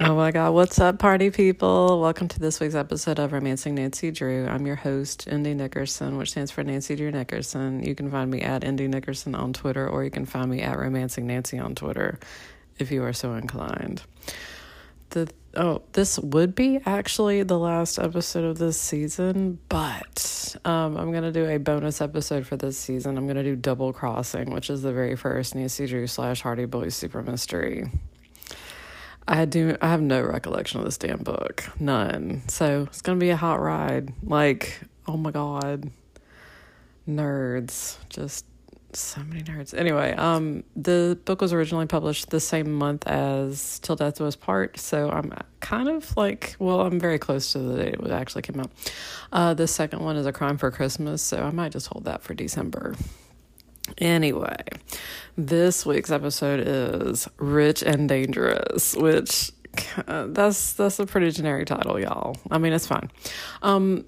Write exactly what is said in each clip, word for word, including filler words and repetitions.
Oh my God, what's up, party people? Welcome to this week's episode of Romancing Nancy Drew. I'm your host, Indy Nickerson, which stands for Nancy Drew Nickerson. You can find me at Indy Nickerson on Twitter, or you can find me at Romancing Nancy on Twitter if you are so inclined. The oh, this would be actually the last episode of this season, but um, I'm going to do a bonus episode for this season. I'm going to do Double Crossing, which is the very first Nancy Drew slash Hardy Boys Super Mystery. I do. I have no recollection of this damn book. None. So it's going to be a hot ride. Like, oh my God. Nerds. Just so many nerds. Anyway, um, the book was originally published the same month as Till Death Was Part. So I'm kind of like, well, I'm very close to the date it actually came out. Uh, the second one is A Crime for Christmas. So I might just hold that for December. Anyway, this week's episode is Rich and Dangerous, which uh, that's that's a pretty generic title, y'all. I mean, it's fine. Um,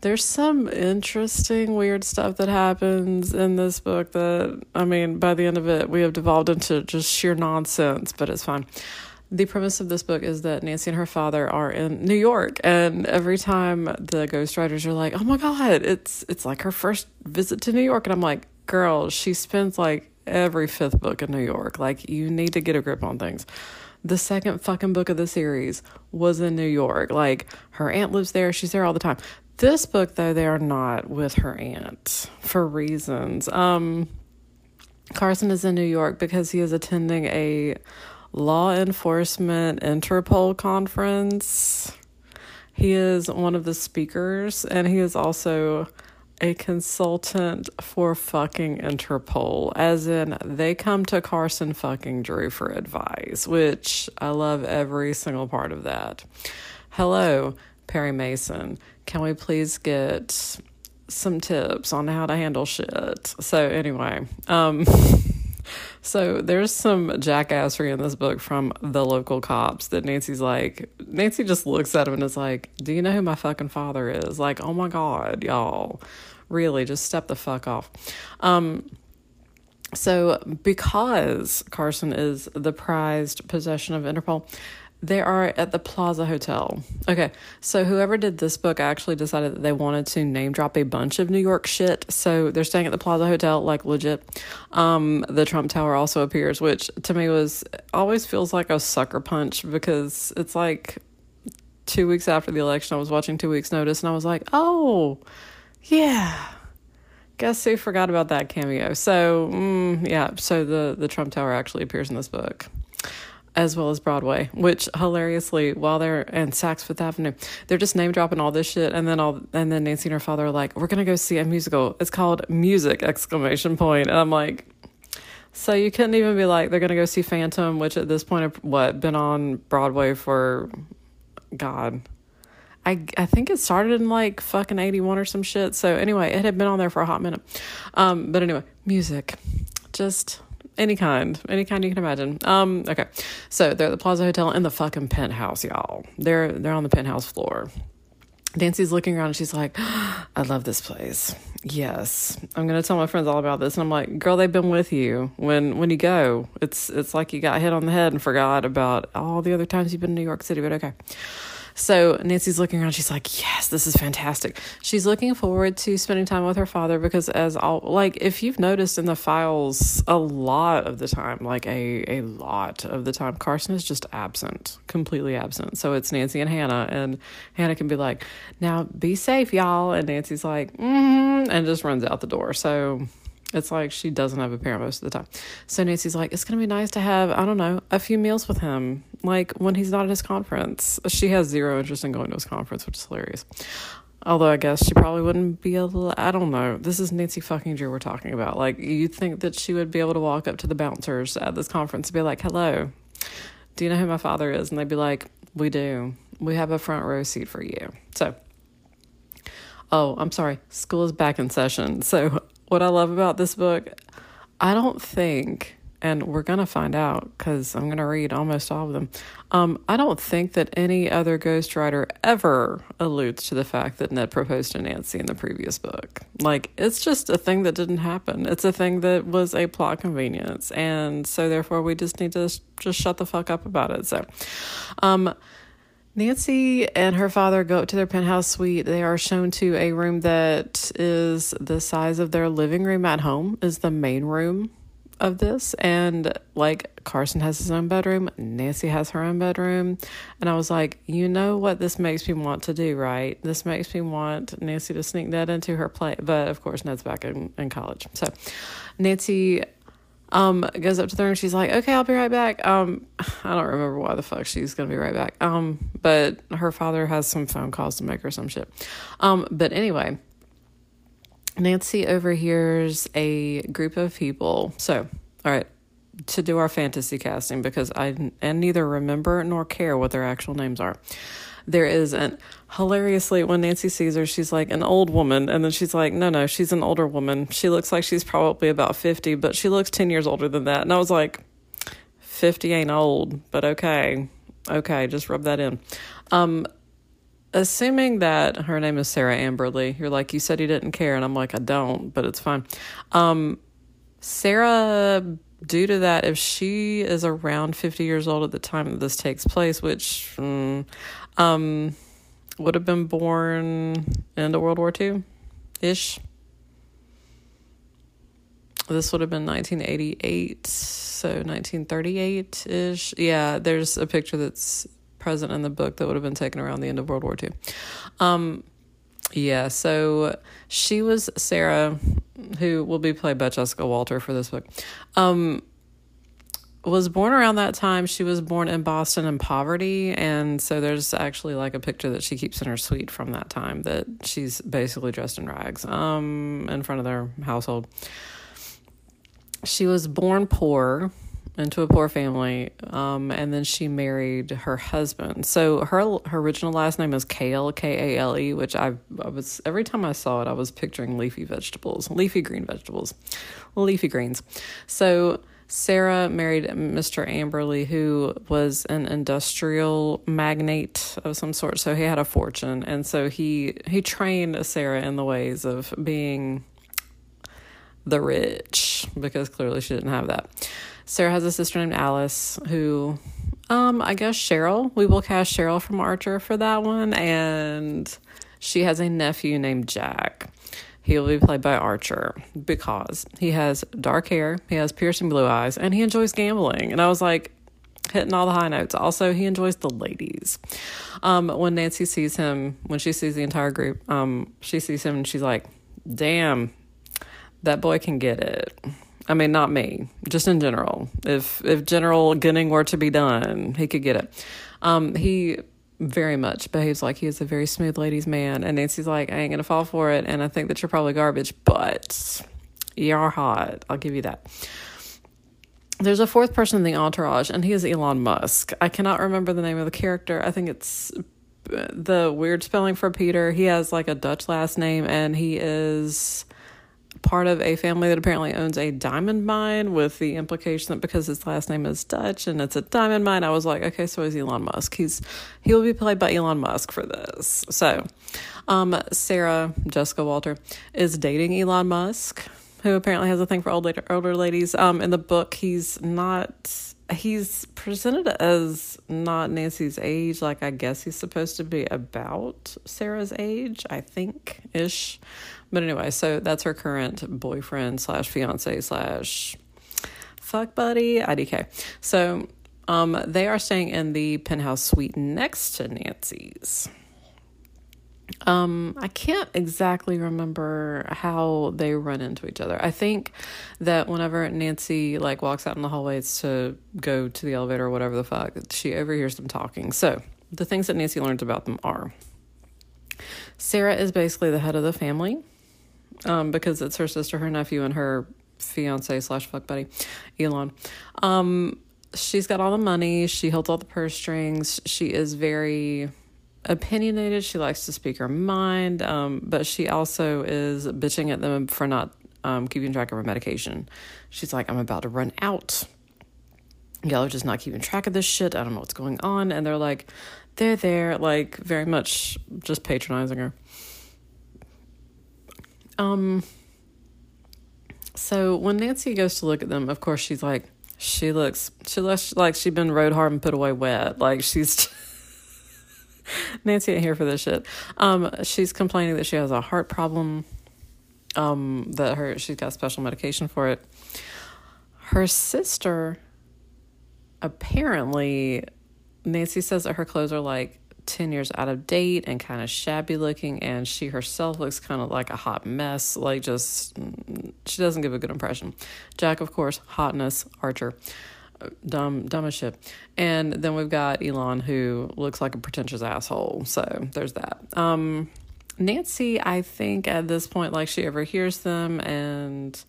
there's some interesting, weird stuff that happens in this book that, I mean, by the end of it, we have devolved into just sheer nonsense, but it's fine. The premise of this book is that Nancy and her father are in New York, and every time the ghostwriters are like, oh my God, it's it's like her first visit to New York, and I'm like, girl, she spends like every fifth book in New York. Like, you need to get a grip on things. The second fucking book of the series was in New York. Like, her aunt lives there. She's there all the time. This book, though, they are not with her aunt for reasons. Um, Carson is in New York because he is attending a law enforcement Interpol conference. He is one of the speakers, and he is also a consultant for fucking Interpol, as in they come to Carson fucking Drew for advice, which I love every single part of that. Hello, Perry Mason. Can we please get some tips on how to handle shit? So anyway, um, so there's some jackassery in this book from the local cops that Nancy's like, Nancy just looks at him and is like, do you know who my fucking father is? Like, oh my God, y'all. Really, just step the fuck off. Um, so because Carson is the prized possession of Interpol, they are at the Plaza Hotel. Okay, so whoever did this book actually decided that they wanted to name drop a bunch of New York shit. So they're staying at the Plaza Hotel, like legit. Um, the Trump Tower also appears, which to me was always feels like a sucker punch, because it's like two weeks after the election, I was watching Two Weeks Notice, and I was like, oh, yeah. Guess who forgot about that cameo? So, mm, yeah, so the, the Trump Tower actually appears in this book, as well as Broadway, which hilariously, while they're in Saks Fifth Avenue, they're just name dropping all this shit, and then all, and then Nancy and her father are like, "We're gonna go see a musical. It's called Music!" Exclamation point. And I'm like, so you couldn't even be like, they're gonna go see Phantom, which at this point, have, what been on Broadway for, God, I I think it started in like fucking eighty-one or some shit. So anyway, it had been on there for a hot minute. Um, but anyway, music, just. Any kind. Any kind you can imagine. Um, okay. So they're at the Plaza Hotel in the fucking penthouse, y'all. They're they're on the penthouse floor. Nancy's looking around and she's like, I love this place. Yes. I'm gonna tell my friends all about this. And I'm like, girl, they've been with you. When when you go, it's it's like you got hit on the head and forgot about all the other times you've been in New York City, but okay. So Nancy's looking around. She's like, yes, this is fantastic. She's looking forward to spending time with her father because, as all, like, if you've noticed in the files, a lot of the time, like a, a lot of the time, Carson is just absent, completely absent. So it's Nancy and Hannah, and Hannah can be like, now be safe, y'all. And Nancy's like, mm-hmm, and just runs out the door. So it's like she doesn't have a parent most of the time. So Nancy's like, it's going to be nice to have, I don't know, a few meals with him, like when he's not at his conference. She has zero interest in going to his conference, which is hilarious. Although I guess she probably wouldn't be able to, I don't know. This is Nancy fucking Drew we're talking about. Like, you'd think that she would be able to walk up to the bouncers at this conference and be like, hello, do you know who my father is? And they'd be like, we do. We have a front row seat for you. So, oh, I'm sorry. School is back in session. So, what I love about this book, I don't think and we're going to find out because I'm going to read almost all of them. Um, I don't think that any other ghostwriter ever alludes to the fact that Ned proposed to Nancy in the previous book. Like, it's just a thing that didn't happen. It's a thing that was a plot convenience, and so therefore we just need to just shut the fuck up about it. So, um... Nancy and her father go up to their penthouse suite. They are shown to a room that is the size of their living room at home, is the main room of this. And like Carson has his own bedroom, Nancy has her own bedroom. And I was like, you know what this makes me want to do, right? This makes me want Nancy to sneak Ned into her play. But of course, Ned's back in, in college. So Nancy um, goes up to the room. She's like, okay, I'll be right back. Um, I don't remember why the fuck she's going to be right back. Um, but her father has some phone calls to make or some shit. Um, but anyway, Nancy overhears a group of people. So, all right, to do our fantasy casting, because I and neither remember nor care what their actual names are. There is an hilariously when Nancy sees her, she's like an old woman. And then she's like, no, no, she's an older woman. She looks like she's probably about fifty, but she looks ten years older than that. And I was like, fifty ain't old, but okay. Okay. Just rub that in. Um, assuming that her name is Sarah Amberly, you're like, you said you didn't care. And I'm like, I don't, but it's fine. Um, Sarah, due to that, if she is around fifty years old at the time that this takes place, which, mm, um, would have been born into World War Two-ish. This would have been nineteen eighty-eight, so nineteen thirty-eight-ish. Yeah, there's a picture that's present in the book that would have been taken around the end of World War Two. Um, yeah, so she was Sarah, who will be played by Jessica Walter for this book, um, was born around that time. She was born in Boston in poverty. And so there's actually like a picture that she keeps in her suite from that time that she's basically dressed in rags, um, in front of their household. She was born poor into a poor family. Um, and then she married her husband. So her, her original last name is Kale, K A L E, which I, I was, every time I saw it, I was picturing leafy vegetables, leafy green vegetables, leafy greens. So Sarah married Mister Amberly, who was an industrial magnate of some sort. So he had a fortune. And so he, he trained Sarah in the ways of being the rich, because clearly she didn't have that. Sarah has a sister named Alice, who, um, I guess Cheryl, we will cast Cheryl from Archer for that one. And she has a nephew named Jack. He'll be played by Archer because he has dark hair, he has piercing blue eyes, and he enjoys gambling. And I was like, hitting all the high notes. Also, he enjoys the ladies. Um, when Nancy sees him, when she sees the entire group, um, she sees him and she's like, damn, that boy can get it. I mean, not me, just in general. If if general gunning were to be done, he could get it. Um, he... very much behaves like he is a very smooth ladies man, and Nancy's like, I ain't gonna fall for it, and I think that you're probably garbage, but you're hot, I'll give you that. There's a fourth person in the entourage, and he is Elon Musk. I cannot remember the name of the character. I think it's the weird spelling for Peter. He has like a Dutch last name, and he is part of a family that apparently owns a diamond mine, with the implication that because his last name is Dutch and it's a diamond mine, I was like, okay, so is Elon Musk. He's, he will be played by Elon Musk for this. So, um, Sarah, Jessica Walter, is dating Elon Musk, who apparently has a thing for old later, older ladies. Um, in the book, he's not, he's presented as not Nancy's age. Like, I guess he's supposed to be about Sarah's age, I think, ish. But anyway, so that's her current boyfriend slash fiance slash fuck buddy, I D K. So um, they are staying in the penthouse suite next to Nancy's. Um, I can't exactly remember how they run into each other. I think that whenever Nancy like walks out in the hallways to go to the elevator or whatever the fuck, she overhears them talking. So the things that Nancy learns about them are, Sarah is basically the head of the family. Um, because it's her sister, her nephew, and her fiance slash fuck buddy, Elon. Um, she's got all the money. She holds all the purse strings. She is very opinionated. She likes to speak her mind. Um, but she also is bitching at them for not um, keeping track of her medication. She's like, I'm about to run out. Y'all are just not keeping track of this shit. I don't know what's going on. And they're like, they're there, like, very much just patronizing her. Um, so when Nancy goes to look at them, of course, she's like, she looks, she looks like she's been rode hard and put away wet. Like, she's, Nancy ain't here for this shit. Um, she's complaining that she has a heart problem, um, that her, she's got special medication for it. Her sister, apparently, Nancy says that her clothes are like ten years out of date and kind of shabby looking, and she herself looks kind of like a hot mess. Like, just, she doesn't give a good impression. Jack, of course, hotness, Archer, dumb dumb as shit. And then we've got Elon, who looks like a pretentious asshole. So there's that. um Nancy, I think at this point, like, she overhears them, and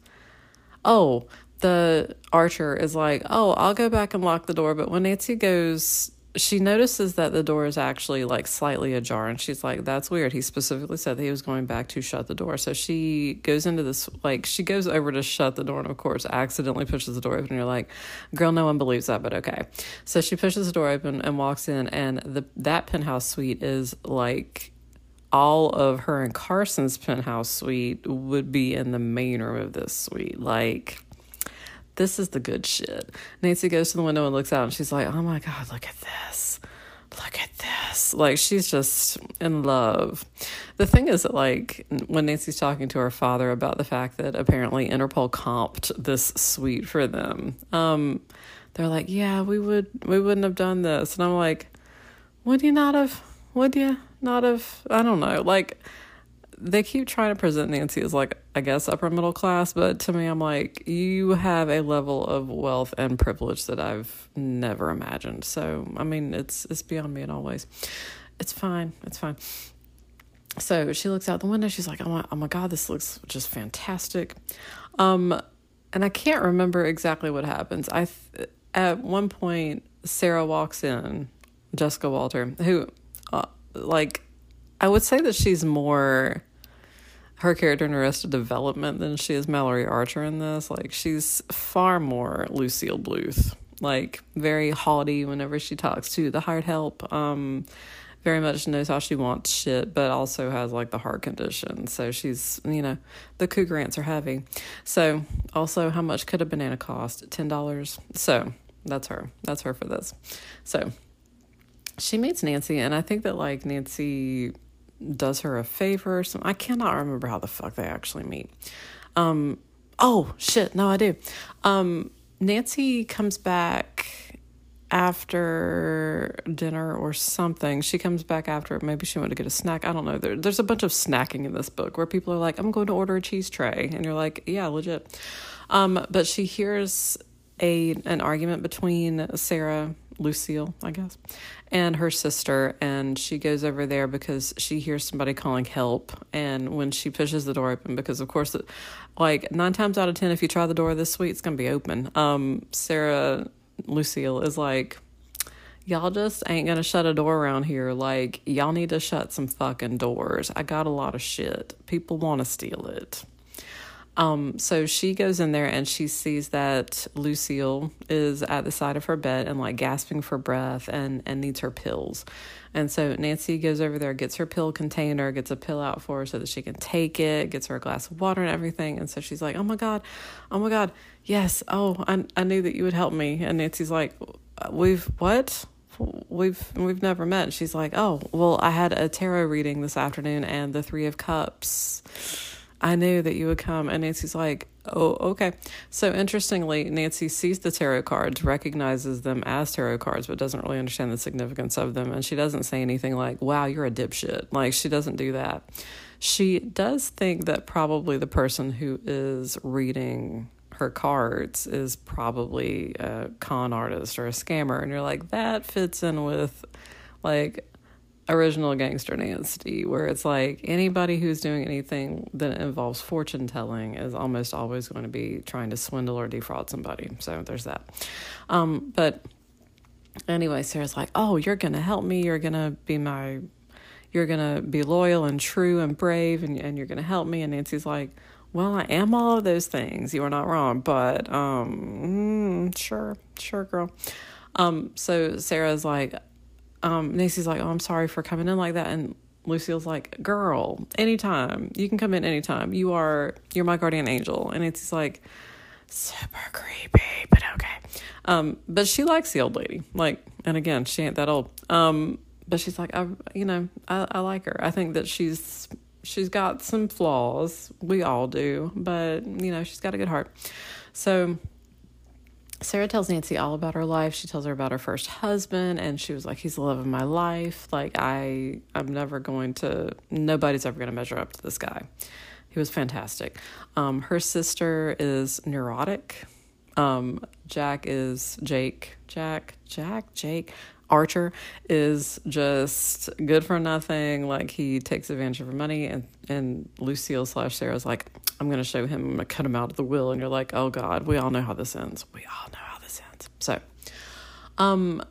oh the Archer is like, oh I'll go back and lock the door. But when Nancy goes, she notices that the door is actually like slightly ajar, and she's like, that's weird. He specifically said that he was going back to shut the door. So she goes into this, like, she goes over to shut the door, and of course accidentally pushes the door open. You're like, girl, no one believes that, but okay. So she pushes the door open and walks in, and the that penthouse suite is like all of her and Carson's penthouse suite would be in the main room of this suite. Like, this is the good shit. Nancy goes to the window and looks out, and she's like, oh my God, look at this. Look at this. Like, she's just in love. The thing is that, like, when Nancy's talking to her father about the fact that apparently Interpol comped this suite for them, um, they're like, yeah, we would, we wouldn't have done this. And I'm like, would you not have? Would you not have? I don't know. Like, they keep trying to present Nancy as, like, I guess, upper middle class, but to me, I'm like, you have a level of wealth and privilege that I've never imagined. So, I mean, it's it's beyond me in all ways. It's fine. It's fine. So she looks out the window. She's like, oh my, oh my God, this looks just fantastic. Um, and I can't remember exactly what happens. I th- at one point, Sarah walks in, Jessica Walter, who, uh, like, I would say that she's more her character in Arrested Development than she is Mallory Archer in this. Like, she's far more Lucille Bluth. Like, very haughty whenever she talks to the hired help. Um, very much knows how she wants shit, but also has, like, the heart condition. So she's, you know, the cougar ants are heavy. So, also, how much could a banana cost? ten dollars. So, that's her. That's her for this. So, she meets Nancy, and I think that, like, Nancy does her a favor. So I cannot remember how the fuck they actually meet. Um, oh shit. No, I do. Um, Nancy comes back after dinner or something. She comes back after, maybe she went to get a snack. I don't know. There, there's a bunch of snacking in this book where people are like, I'm going to order a cheese tray. And you're like, yeah, legit. Um, but she hears a, an argument between Sarah, Lucille, I guess, and her sister, and she goes over there because she hears somebody calling help. And when she pushes the door open, because of course, like, nine times out of ten, if you try the door of this suite, it's gonna be open. Um, Sarah Lucille is like, y'all just ain't gonna shut a door around here. Like, y'all need to shut some fucking doors. I got a lot of shit. People want to steal it. Um, so she goes in there, and she sees that Lucille is at the side of her bed and, like, gasping for breath and, and needs her pills. And so Nancy goes over there, gets her pill container, gets a pill out for her so that she can take it, gets her a glass of water and everything. And so she's like, oh my God, oh my God, yes. Oh, I, I knew that you would help me. And Nancy's like, we've, what? We've, we've never met. And she's like, oh, well, I had a tarot reading this afternoon and the Three of Cups, I knew that you would come. And Nancy's like, oh, okay. So interestingly, Nancy sees the tarot cards, recognizes them as tarot cards, but doesn't really understand the significance of them. And she doesn't say anything like, wow, you're a dipshit. Like, she doesn't do that. She does think that probably the person who is reading her cards is probably a con artist or a scammer. And you're like, that fits in with, like, original Gangster Nancy, where it's like anybody who's doing anything that involves fortune telling is almost always going to be trying to swindle or defraud somebody. So there's that. Um, but anyway, Sarah's like, oh, you're going to help me. You're going to be my, you're going to be loyal and true and brave, and, and you're going to help me. And Nancy's like, Well, I am all of those things. You are not wrong, but um, mm, sure, sure, girl. Um, so Sarah's like, um, Nancy's like, oh, I'm sorry for coming in like that, and Lucille's like, girl, anytime. You can come in anytime. You are, you're my guardian angel. And Nancy's like, super creepy, but okay. Um, but she likes the old lady. Like, and again, she ain't that old. Um, but she's like, I, you know, I, I like her. I think that she's, she's got some flaws. We all do, but you know, she's got a good heart. So Sarah tells Nancy all about her life. She tells her about her first husband, and she was like, he's the love of my life. Like, I, I'm never going to, nobody's ever going to measure up to this guy. He was fantastic. Um, her sister is neurotic. Um, Jack is Jake, Jack, Jack, Jake. Archer is just good for nothing. Like, he takes advantage of her money, and, and Lucille slash Sarah's like, I'm going to show him, I'm going to cut him out of the will. And you're like, oh God, we all know how this ends. We all know how this ends. So, um,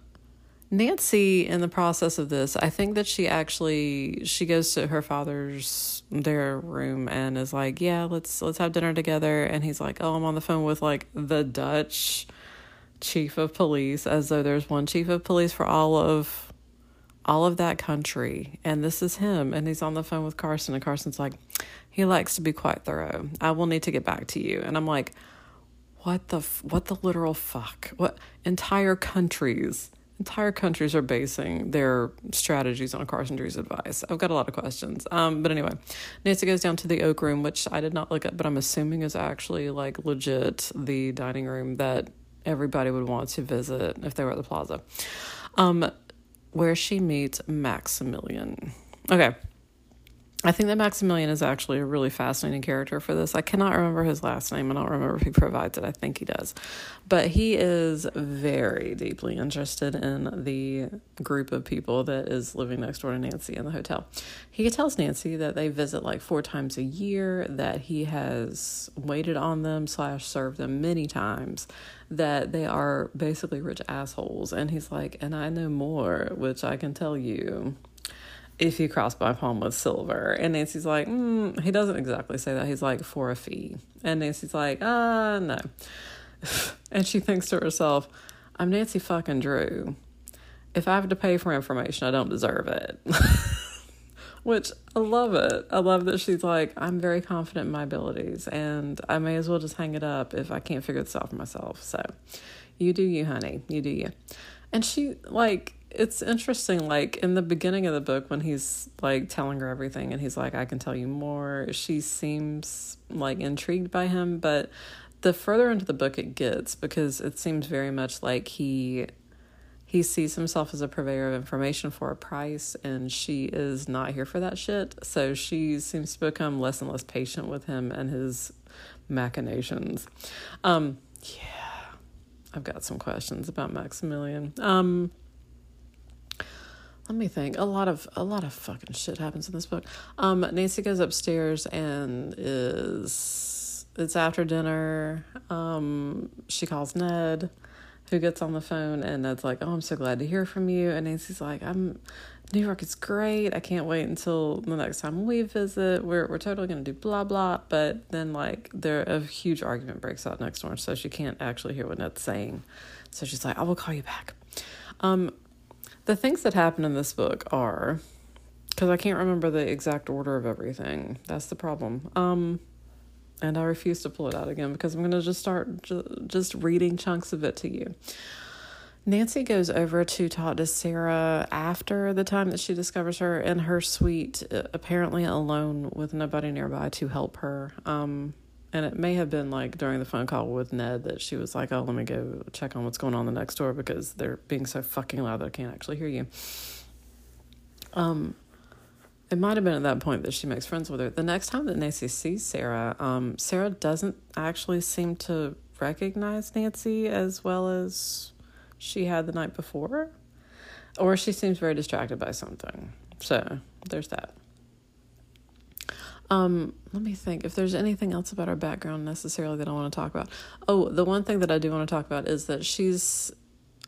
Nancy, in the process of this, I think that she actually, she goes to her father's, their room, and is like, yeah, let's, let's have dinner together. And he's like, oh, I'm on the phone with like the Dutch chief of police, as though there's one chief of police for all of all of that country, and this is him, and he's on the phone with Carson, and Carson's like, he likes to be quite thorough, I will need to get back to you. And I'm like, what the f- what the literal fuck what entire countries entire countries are basing their strategies on Carson Drew's advice. I've got a lot of questions. Um, but anyway, Nancy goes down to the Oak Room, which I did not look up, but I'm assuming is actually like legit the dining room that everybody would want to visit if they were at the Plaza, um, where she meets Maximilian. Okay. I think that Maximilian is actually a really fascinating character for this. I cannot remember his last name. I don't remember if he provides it. I think he does. But he is very deeply interested in the group of people that is living next door to Nancy in the hotel. He tells Nancy that they visit like four times a year, that he has waited on them slash served them many times, that they are basically rich assholes. And he's like, and I know more, which I can tell you, if you cross my palm with silver. And Nancy's like, mm, he doesn't exactly say that. He's like, for a fee. And Nancy's like, uh, no. And she thinks to herself, I'm Nancy fucking Drew. If I have to pay for information, I don't deserve it. Which, I love it. I love that she's like, I'm very confident in my abilities, and I may as well just hang it up if I can't figure this out for myself. So, you do you, honey. You do you. And she, like, it's interesting, like, in the beginning of the book when he's, like, telling her everything and he's like, I can tell you more, she seems, like, intrigued by him, but the further into the book it gets, because it seems very much like he he sees himself as a purveyor of information for a price, and she is not here for that shit, so she seems to become less and less patient with him and his machinations. Um, yeah, I've got some questions about Maximilian. Um... Let me think. A lot of a lot of fucking shit happens in this book. Um, Nancy goes upstairs and is it's after dinner. Um, she calls Ned, who gets on the phone, and Ned's like, "Oh, I'm so glad to hear from you." And Nancy's like, "I'm New York is great. I can't wait until the next time we visit. We're we're totally gonna do blah blah." But then like there a huge argument breaks out next door, so she can't actually hear what Ned's saying. So she's like, "I will call you back." Um. The things that happen in this book are, because I can't remember the exact order of everything. That's the problem. Um, and I refuse to pull it out again because I'm going to just start ju- just reading chunks of it to you. Nancy goes over to talk to Sarah after the time that she discovers her in her suite, apparently alone with nobody nearby to help her. Um, and it may have been like during the phone call with Ned that she was like, oh, let me go check on what's going on the next door because they're being so fucking loud that I can't actually hear you. Um, it might have been at that point that she makes friends with her. The next time that Nancy sees Sarah, um, Sarah doesn't actually seem to recognize Nancy as well as she had the night before, or she seems very distracted by something. So there's that. Um, let me think if there's anything else about her background necessarily that I want to talk about. Oh, the one thing that I do want to talk about is that she's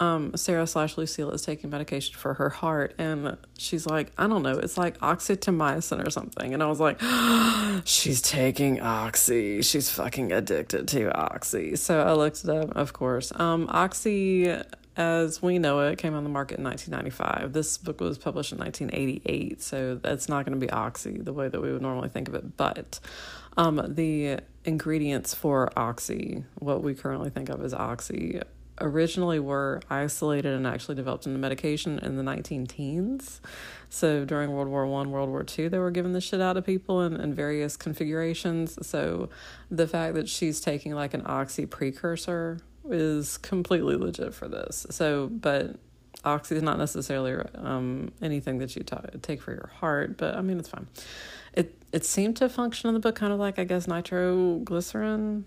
um, Sarah slash Lucille is taking medication for her heart. And she's like, I don't know, it's like oxytocin or something. And I was like, oh, she's taking Oxy. She's fucking addicted to Oxy. So I looked it up, of course. Um, Oxy, as we know it, came on the market in nineteen ninety-five. This book was published in nineteen eighty-eight. So that's not going to be Oxy the way that we would normally think of it. But um, the ingredients for Oxy, what we currently think of as Oxy, originally were isolated and actually developed into medication in the nineteen teens. So during World War One, World War Two, they were giving this shit out to people in, in various configurations. So the fact that she's taking like an Oxy precursor is completely legit for this. So, but Oxy is not necessarily um, anything that you t- take for your heart, but I mean, it's fine. It it seemed to function in the book kind of like, I guess, nitroglycerin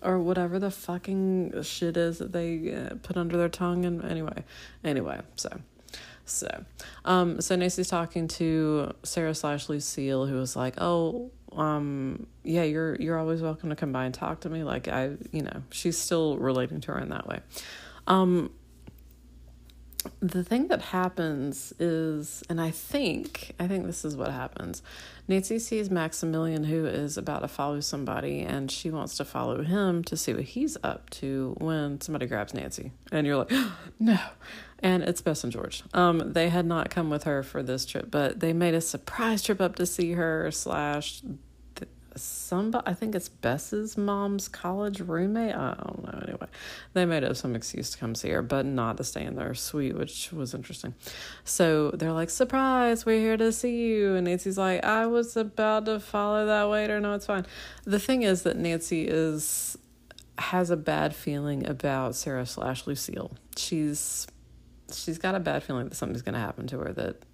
or whatever the fucking shit is that they uh, put under their tongue. And anyway, anyway, so, so, um, so Nancy's talking to Sarah slash Lucille, who was like, oh, um, yeah, you're, you're always welcome to come by and talk to me. Like I, you know, she's still relating to her in that way. Um, The thing that happens is, and I think, I think this is what happens. Nancy sees Maximilian, who is about to follow somebody, and she wants to follow him to see what he's up to when somebody grabs Nancy. And you're like, oh, no. And it's Bess and George. Um, they had not come with her for this trip, but they made a surprise trip up to see her slash somebody, I think it's Bess's mom's college roommate. I don't know. Anyway, they made up some excuse to come see her, but not to stay in their suite, which was interesting. So they're like, surprise, we're here to see you. And Nancy's like, I was about to follow that waiter. No, it's fine. The thing is that Nancy is, has a bad feeling about Sarah slash Lucille. She's, she's got a bad feeling that something's going to happen to her, that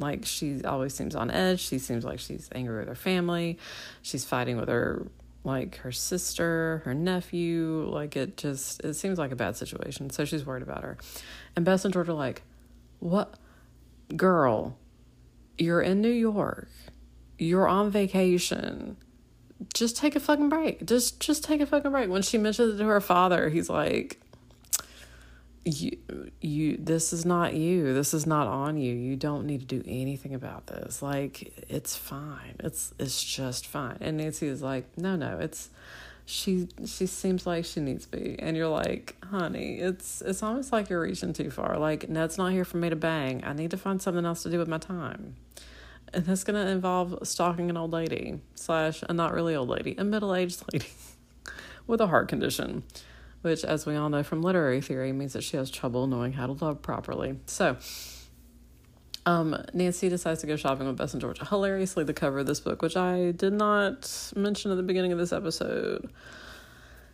like she always seems on edge. She seems like she's angry with her family. She's fighting with her, like her sister, her nephew. Like it just, it seems like a bad situation. So she's worried about her. And Bess and George are like, what? Girl, you're in New York. You're on vacation. Just take a fucking break. Just, just take a fucking break. When she mentions it to her father, he's like, You, you, this is not you. This is not on you. You don't need to do anything about this. Like, it's fine. It's, it's just fine. And Nancy is like, no, no, it's, she, she seems like she needs to be. And you're like, honey, it's, it's almost like you're reaching too far. Like, no, it's not here for me to bang. I need to find something else to do with my time. And that's going to involve stalking an old lady slash a not really old lady, a middle-aged lady with a heart condition, which, as we all know from literary theory, means that she has trouble knowing how to love properly. So, um, Nancy decides to go shopping with Bess and George. Hilariously, the cover of this book, which I did not mention at the beginning of this episode,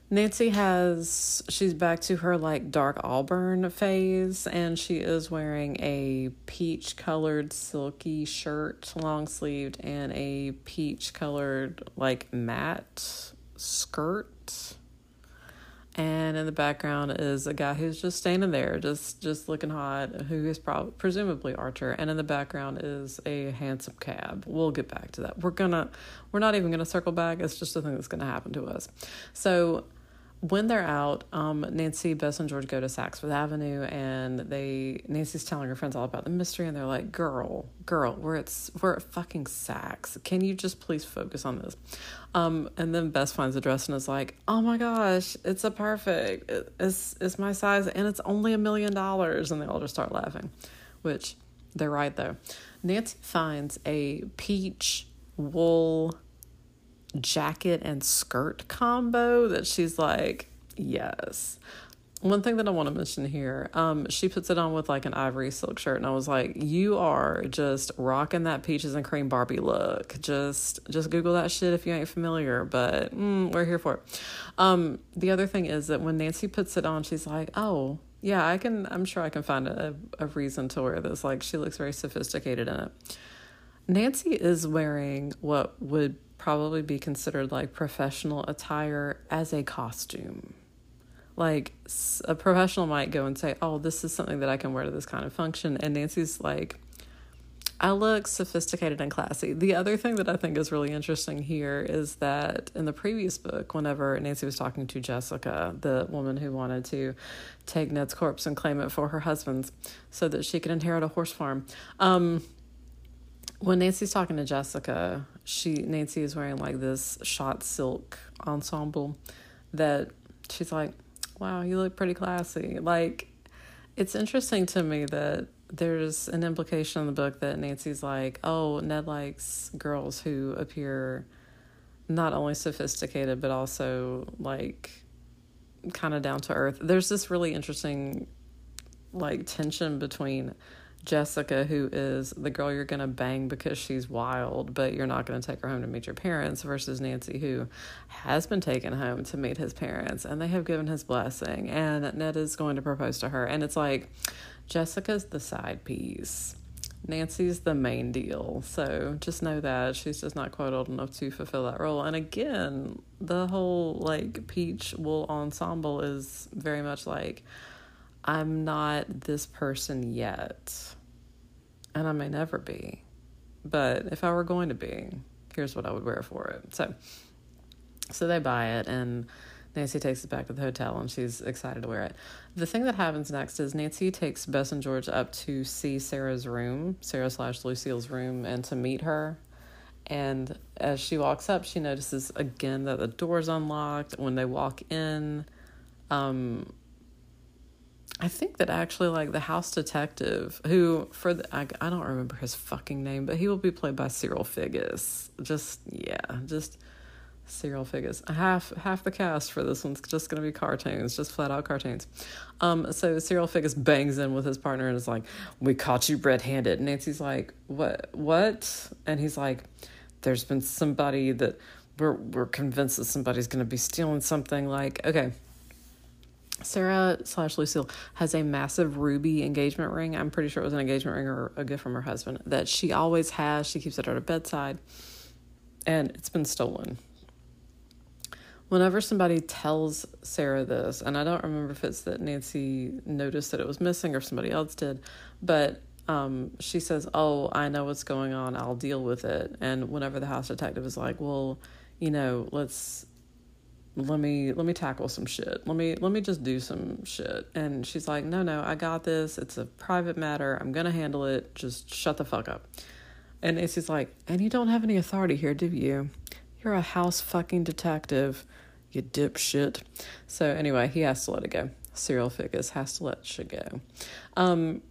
Nancy has, she's back to her, like, dark auburn phase, and she is wearing a peach-colored silky shirt, long-sleeved, and a peach-colored, like, matte skirt. And in the background is a guy who's just standing there, just just looking hot, who is probably presumably Archer. And in the background is a handsome cab. We'll get back to that. We're gonna, we're not even gonna circle back. It's just a thing that's gonna happen to us. So when they're out, um, Nancy, Bess, and George go to Saks Fifth Avenue, and they Nancy's telling her friends all about the mystery, and they're like, "Girl, girl, we're at we're at fucking Saks. Can you just please focus on this?" Um, and then Bess finds the dress and is like, oh my gosh, it's a perfect, it's, it's my size, and it's only a million dollars. And they all just start laughing, which they're right though. Nancy finds a peach wool jacket and skirt combo that she's like, yes. One thing that I want to mention here, um, she puts it on with like an ivory silk shirt, and I was like, you are just rocking that Peaches and Cream Barbie look. Just just Google that shit if you ain't familiar, but mm, we're here for it. Um, the other thing is that when Nancy puts it on, she's like, oh, yeah, I can, I'm sure I can find a, a reason to wear this. Like, she looks very sophisticated in it. Nancy is wearing what would probably be considered like professional attire as a costume. Like, a professional might go and say, oh, this is something that I can wear to this kind of function. And Nancy's like, I look sophisticated and classy. The other thing that I think is really interesting here is that in the previous book, whenever Nancy was talking to Jessica, the woman who wanted to take Ned's corpse and claim it for her husband's so that she could inherit a horse farm, um, when Nancy's talking to Jessica, she Nancy is wearing like this shot silk ensemble that she's like, wow, you look pretty classy. Like, it's interesting to me that there's an implication in the book that Nancy's like, oh, Ned likes girls who appear not only sophisticated, but also like kind of down to earth. There's this really interesting like tension between Jessica, who is the girl you're going to bang because she's wild, but you're not going to take her home to meet your parents, versus Nancy, who has been taken home to meet his parents, and they have given his blessing, and Ned is going to propose to her. And it's like, Jessica's the side piece. Nancy's the main deal. So just know that she's just not quite old enough to fulfill that role. And again, the whole like peach wool ensemble is very much like, I'm not this person yet, and I may never be, but if I were going to be, here's what I would wear for it. So, so they buy it, and Nancy takes it back to the hotel, and she's excited to wear it. The thing that happens next is Nancy takes Bess and George up to see Sarah's room, Sarah slash Lucille's room, and to meet her. And as she walks up, she notices again that the door's unlocked. When they walk in, um... I think that actually, like, the house detective, who, for the, I, I don't remember his fucking name, but he will be played by Cyril Figgis. Just, yeah, just Cyril Figgis. Half half the cast for this one's just going to be cartoons, just flat-out cartoons. Um, so Cyril Figgis bangs in with his partner and is like, we caught you red-handed. And Nancy's like, what? What? And he's like, there's been somebody that, we're, we're convinced that somebody's going to be stealing something. Like, okay. Sarah slash Lucille has a massive ruby engagement ring. I'm pretty sure it was an engagement ring or a gift from her husband that she always has. She keeps it at her bedside, and it's been stolen. Whenever somebody tells Sarah this, and I don't remember if it's that Nancy noticed that it was missing or if somebody else did, but um, she says, oh, I know what's going on. I'll deal with it. And whenever the house detective is like, well, you know, let's... let me, let me tackle some shit. Let me, let me just do some shit. And she's like, no, no, I got this. It's a private matter. I'm going to handle it. Just shut the fuck up. And Nancy's like, and you don't have any authority here, do you? You're a house fucking detective, you dipshit. So anyway, he has to let it go. Cyril Figgis has to let shit go. Um,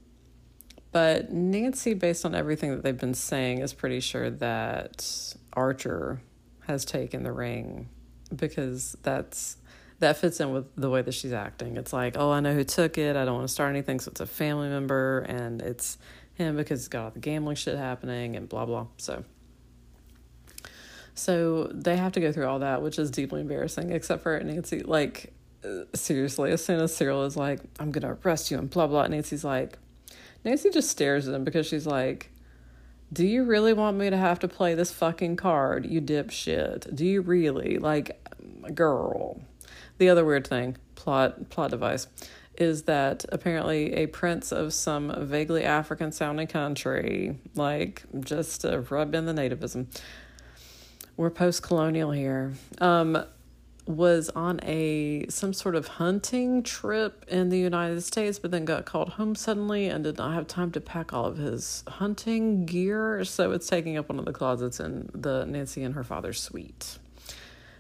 but Nancy, based on everything that they've been saying, is pretty sure that Archer has taken the ring, because that's that fits in with the way that she's acting. It's like, oh, I know who took it. I don't want to start anything, so it's a family member, and it's him because it's got all the gambling shit happening and blah, blah. So, so they have to go through all that, which is deeply embarrassing, except for Nancy. Like, seriously, as soon as Cyril is like, I'm going to arrest you and blah, blah, and Nancy's like, Nancy just stares at him because she's like, do you really want me to have to play this fucking card, you dipshit? Do you really? Like, girl. The other weird thing, plot plot device, is that apparently a prince of some vaguely African-sounding country, like, just to rub in the nativism, we're post-colonial here, um, was on a some sort of hunting trip in the United States, but then got called home suddenly and did not have time to pack all of his hunting gear, so it's taking up one of the closets in the Nancy and her father's suite.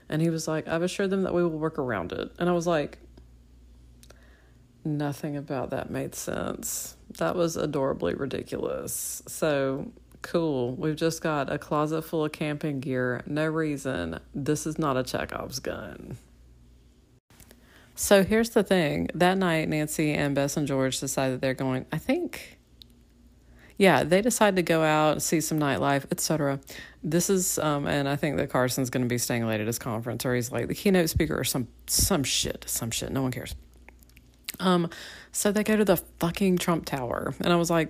And he was like, I've assured them that we will work around it. And I was like, nothing about that made sense. That was adorably ridiculous. So, cool. We've just got a closet full of camping gear. No reason. This is not a Chekhov's gun. So here's the thing. That night, Nancy and Bess and George decide that they're going, I think, yeah, they decide to go out, see some nightlife, et cetera. This is, um, and I think that Carson's going to be staying late at his conference, or he's like the keynote speaker or some, some shit, some shit. No one cares. Um, so they go to the fucking Trump Tower. And I was like,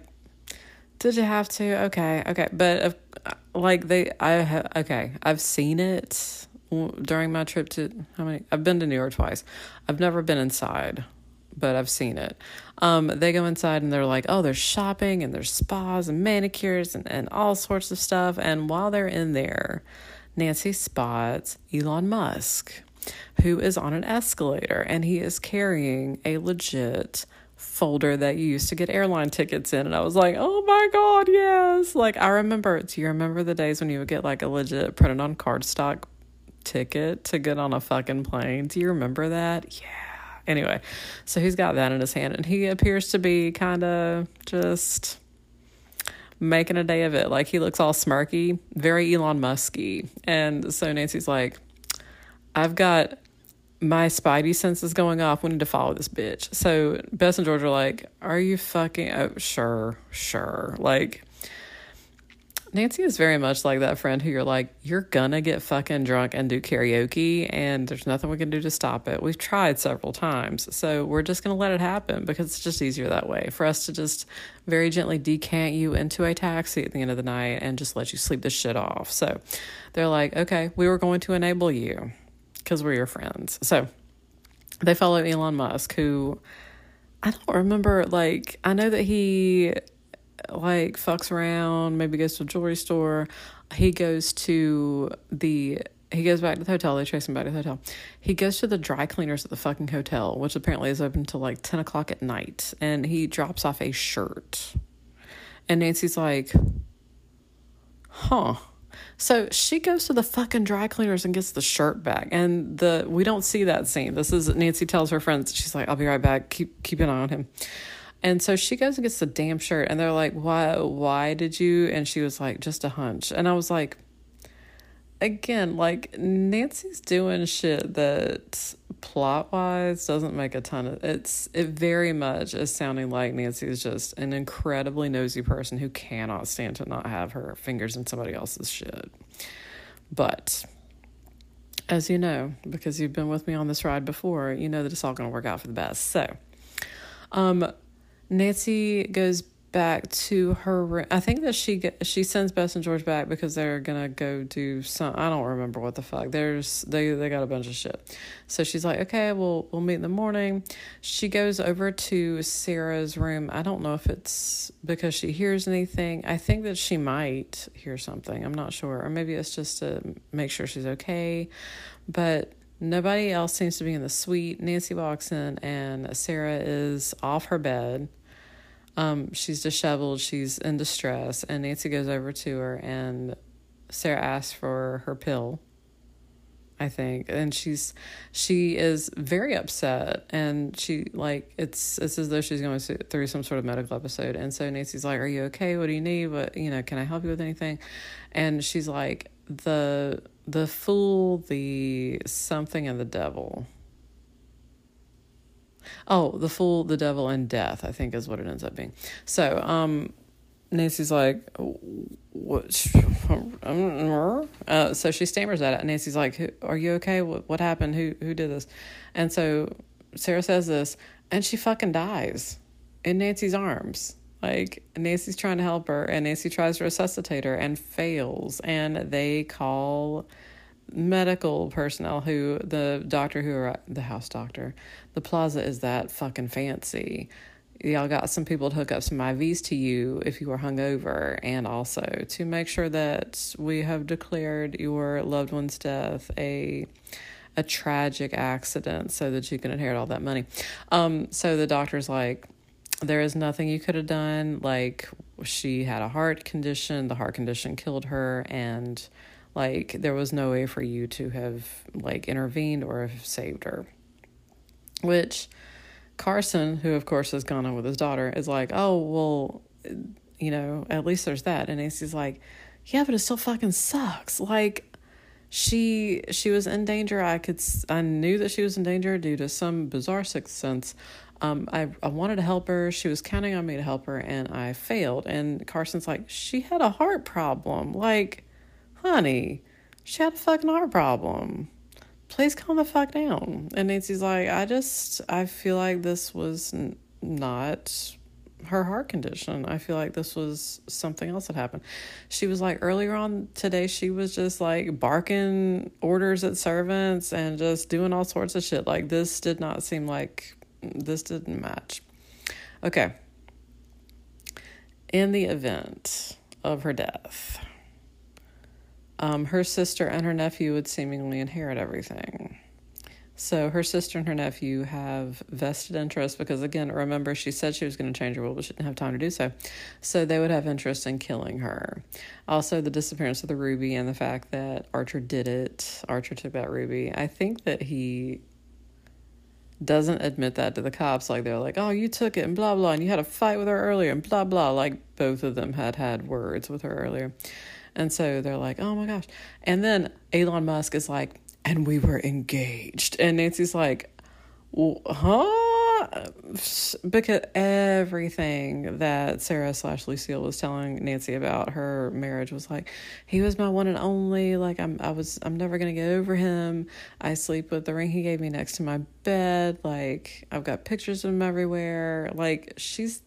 did you have to? Okay, okay. But, uh, like, they, I have, okay, I've seen it during my trip to, how many, I've been to New York twice. I've never been inside, but I've seen it. Um, they go inside and they're like, oh, there's shopping and there's spas and manicures and, and all sorts of stuff. And while they're in there, Nancy spots Elon Musk, who is on an escalator, and he is carrying a legit folder that you used to get airline tickets in. And I was like, oh my God, yes. Like, I remember, do you remember the days when you would get like a legit printed on cardstock ticket to get on a fucking plane? Do you remember that? Yeah. Anyway, so he's got that in his hand, and he appears to be kind of just making a day of it. Like, he looks all smirky, very Elon Musky. And so Nancy's like, I've got my spidey senses going off. We need to follow this bitch. So Bess and George are like, are you fucking... Oh, sure, sure. Like, Nancy is very much like that friend who you're like, you're gonna get fucking drunk and do karaoke, and there's nothing we can do to stop it. We've tried several times, so we're just gonna let it happen because it's just easier that way for us to just very gently decant you into a taxi at the end of the night and just let you sleep this shit off. So they're like, okay, we were going to enable you because we're your friends. So they follow Elon Musk, who I don't remember, like, I know that he... like fucks around, maybe goes to a jewelry store. He goes to the, he goes back to the hotel. They chase him back to the hotel. He goes to the dry cleaners at the fucking hotel, which apparently is open till like ten o'clock at night. And he drops off a shirt. And Nancy's like, huh. So she goes to the fucking dry cleaners and gets the shirt back. And the, we don't see that scene. This is, Nancy tells her friends, she's like, I'll be right back. Keep, keep an eye on him. And so she goes and gets the damn shirt, and they're like, why, why did you? And she was like, just a hunch. And I was like, again, like, Nancy's doing shit that plot-wise doesn't make a ton of, it's, it very much is sounding like Nancy is just an incredibly nosy person who cannot stand to not have her fingers in somebody else's shit. But as you know, because you've been with me on this ride before, you know that it's all going to work out for the best. So, um... Nancy goes back to her room. I think that she get, she sends Bess and George back because they're gonna go do some. I don't remember what the fuck. There's they they got a bunch of shit. So she's like, okay, we'll we'll meet in the morning. She goes over to Sarah's room. I don't know if it's because she hears anything. I think that she might hear something. I'm not sure, or maybe it's just to make sure she's okay. But nobody else seems to be in the suite. Nancy walks in, and Sarah is off her bed. Um, she's disheveled. She's in distress. And Nancy goes over to her, and Sarah asks for her pill, I think. And she's she is very upset. And she, like, it's it's as though she's going through some sort of medical episode. And so Nancy's like, "Are you okay? What do you need? What, you know, can I help you with anything?" And she's like, "The the fool, the something, and the devil." Oh, the fool, the devil, and death, I think is what it ends up being. So, um, Nancy's like, what? Uh, so she stammers at it. And Nancy's like, are you okay? What, what happened? Who, who did this? And so Sarah says this, and she fucking dies in Nancy's arms. Like, Nancy's trying to help her, and Nancy tries to resuscitate her and fails. And they call medical personnel, who the doctor who are the house doctor, the Plaza is that fucking fancy. Y'all got some people to hook up some I Vs to you if you are hungover, and also to make sure that we have declared your loved one's death a a tragic accident so that you can inherit all that money. Um, so the doctor's like, there is nothing you could have done. Like, she had a heart condition. The heart condition killed her, and like, there was no way for you to have, like, intervened or have saved her. Which Carson, who, of course, has gone on with his daughter, is like, oh, well, you know, at least there's that. And Nancy's like, yeah, but it still fucking sucks. Like, she she was in danger. I could, I knew that she was in danger due to some bizarre sixth sense. Um, I, I wanted to help her. She was counting on me to help her, and I failed. And Carson's like, she had a heart problem. Like, honey, she had a fucking heart problem. Please calm the fuck down. And Nancy's like, I just, I feel like this was n- not her heart condition. I feel like this was something else that happened. She was like, earlier on today, she was just like barking orders at servants and just doing all sorts of shit. Like, this did not seem like this didn't match. Okay. In the event of her death, um, her sister and her nephew would seemingly inherit everything. So her sister and her nephew have vested interest because, again, remember, she said she was going to change her will, but she didn't have time to do so. So they would have interest in killing her. Also, the disappearance of the ruby and the fact that Archer did it. Archer took that ruby. I think that he doesn't admit that to the cops. Like, they're like, oh, you took it and blah, blah, and you had a fight with her earlier and blah, blah. Like, both of them had had words with her earlier. And so they're like, oh, my gosh. And then Elon Musk is like, and we were engaged. And Nancy's like, huh? Because everything that Sarah slash Lucille was telling Nancy about her marriage was like, he was my one and only. Like, I'm, I was, I'm never going to get over him. I sleep with the ring he gave me next to my bed. Like, I've got pictures of him everywhere. Like, she's,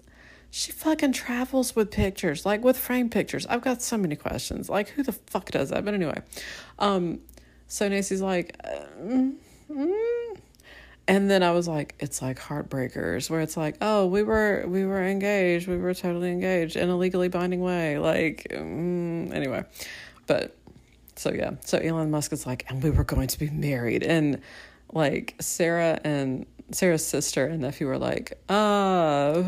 she fucking travels with pictures, like with framed pictures. I've got so many questions. Like, who the fuck does that? But anyway, um, so Nancy's like, um, mm. And then I was like, it's like Heartbreakers, where it's like, oh, we were, we were engaged. We were totally engaged in a legally binding way. Like, mm, anyway, but so, yeah. So Elon Musk is like, and we were going to be married. And like Sarah and Sarah's sister and nephew were like, uh,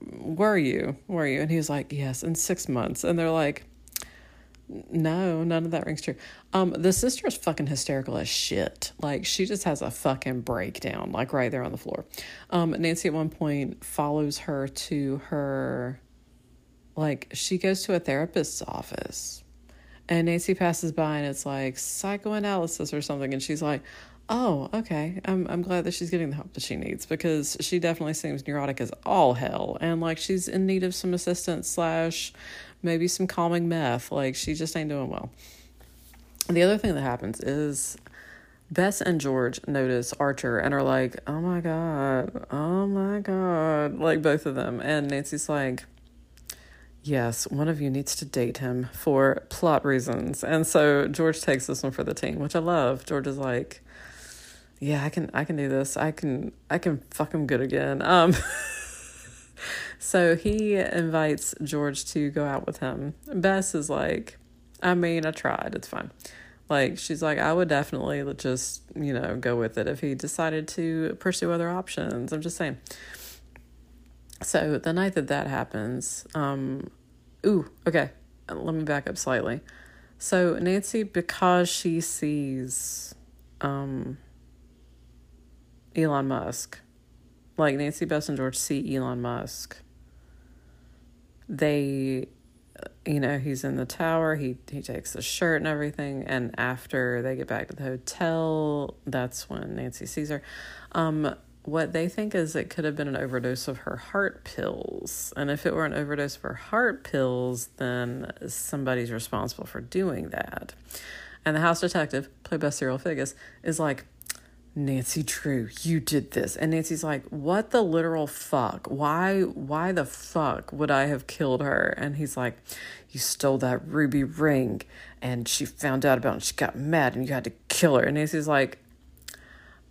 were you, were you? And he was like, yes, in six months. And they're like, no, none of that rings true. Um, the sister is fucking hysterical as shit. Like, she just has a fucking breakdown, like, right there on the floor. Um, Nancy at one point follows her to her, like, she goes to a therapist's office. And Nancy passes by, and it's like psychoanalysis or something. And she's like, oh, okay. I'm I'm glad that she's getting the help that she needs, because she definitely seems neurotic as all hell. And, like, she's in need of some assistance slash... maybe some calming meth. Like, she just ain't doing well. The other thing that happens is Bess and George notice Archer and are like, oh my God, oh my God, like, both of them. And Nancy's like, yes, one of you needs to date him for plot reasons. And so George takes this one for the team, which I love. George is like, yeah, I can, I can do this. I can, I can fuck him good again. Um, So he invites George to go out with him. Bess is like, I mean, I tried. It's fine. Like, she's like, I would definitely just, you know, go with it if he decided to pursue other options. I'm just saying. So the night that that happens, um, ooh, okay. Let me back up slightly. So Nancy, because she sees um, Elon Musk, like, Nancy, Bess, and George see Elon Musk. They, you know, he's in the tower. He he takes the shirt and everything. And after they get back to the hotel, that's when Nancy sees her. Um, what they think is it could have been an overdose of her heart pills. And if it were an overdose of her heart pills, then somebody's responsible for doing that. And the house detective, played by Cyril Figgis, is like, Nancy Drew, you did this. And Nancy's like, what the literal fuck? Why, why the fuck would I have killed her? And he's like, you stole that ruby ring and she found out about it and she got mad and you had to kill her. And Nancy's like,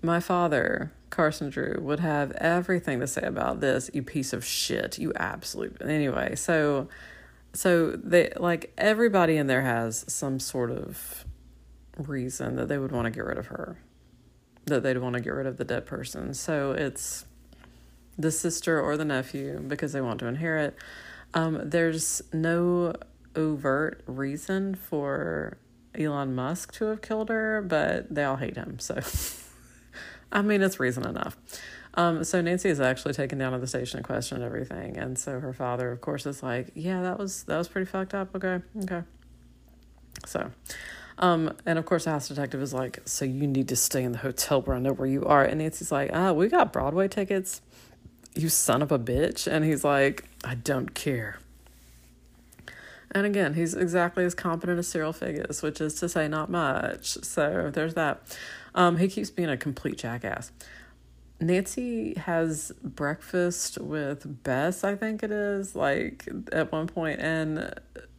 my father, Carson Drew, would have everything to say about this, you piece of shit. You absolute. Anyway, so, so they, like, everybody in there has some sort of reason that they would want to get rid of her, that they'd want to get rid of the dead person. So it's the sister or the nephew because they want to inherit. Um, there's no overt reason for Elon Musk to have killed her, but they all hate him. So, I mean, it's reason enough. Um, so Nancy is actually taken down to the station and questioned everything. And so her father, of course, is like, yeah, that was, that was pretty fucked up. Okay. Okay. So, Um, and of course the house detective is like, so you need to stay in the hotel where I know where you are. And Nancy's like, ah, we got Broadway tickets, you son of a bitch. And he's like, I don't care. And again, he's exactly as competent as Cyril Figgis, which is to say not much. So there's that. Um, he keeps being a complete jackass. Nancy has breakfast with Bess, I think it is, like, at one point, and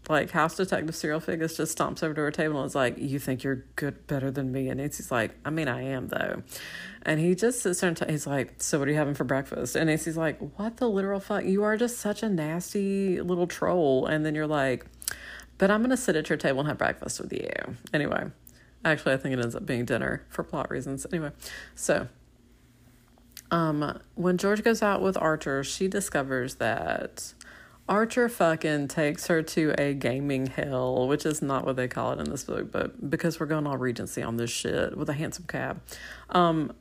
like house detective Serial Figures just stomps over to her table and is like, you think you're good, better than me? And Nancy's like, I mean, I am though. And he just sits there and t- he's like, so what are you having for breakfast? And Nancy's like, what the literal fuck? You are just such a nasty little troll. And then you're like, but I'm going to sit at your table and have breakfast with you. Anyway, actually, I think it ends up being dinner for plot reasons. Anyway, so um, when George goes out with Archer, she discovers that Archer fucking takes her to a gaming hell, which is not what they call it in this book, but because we're going all Regency on this shit with a handsome cab. Um,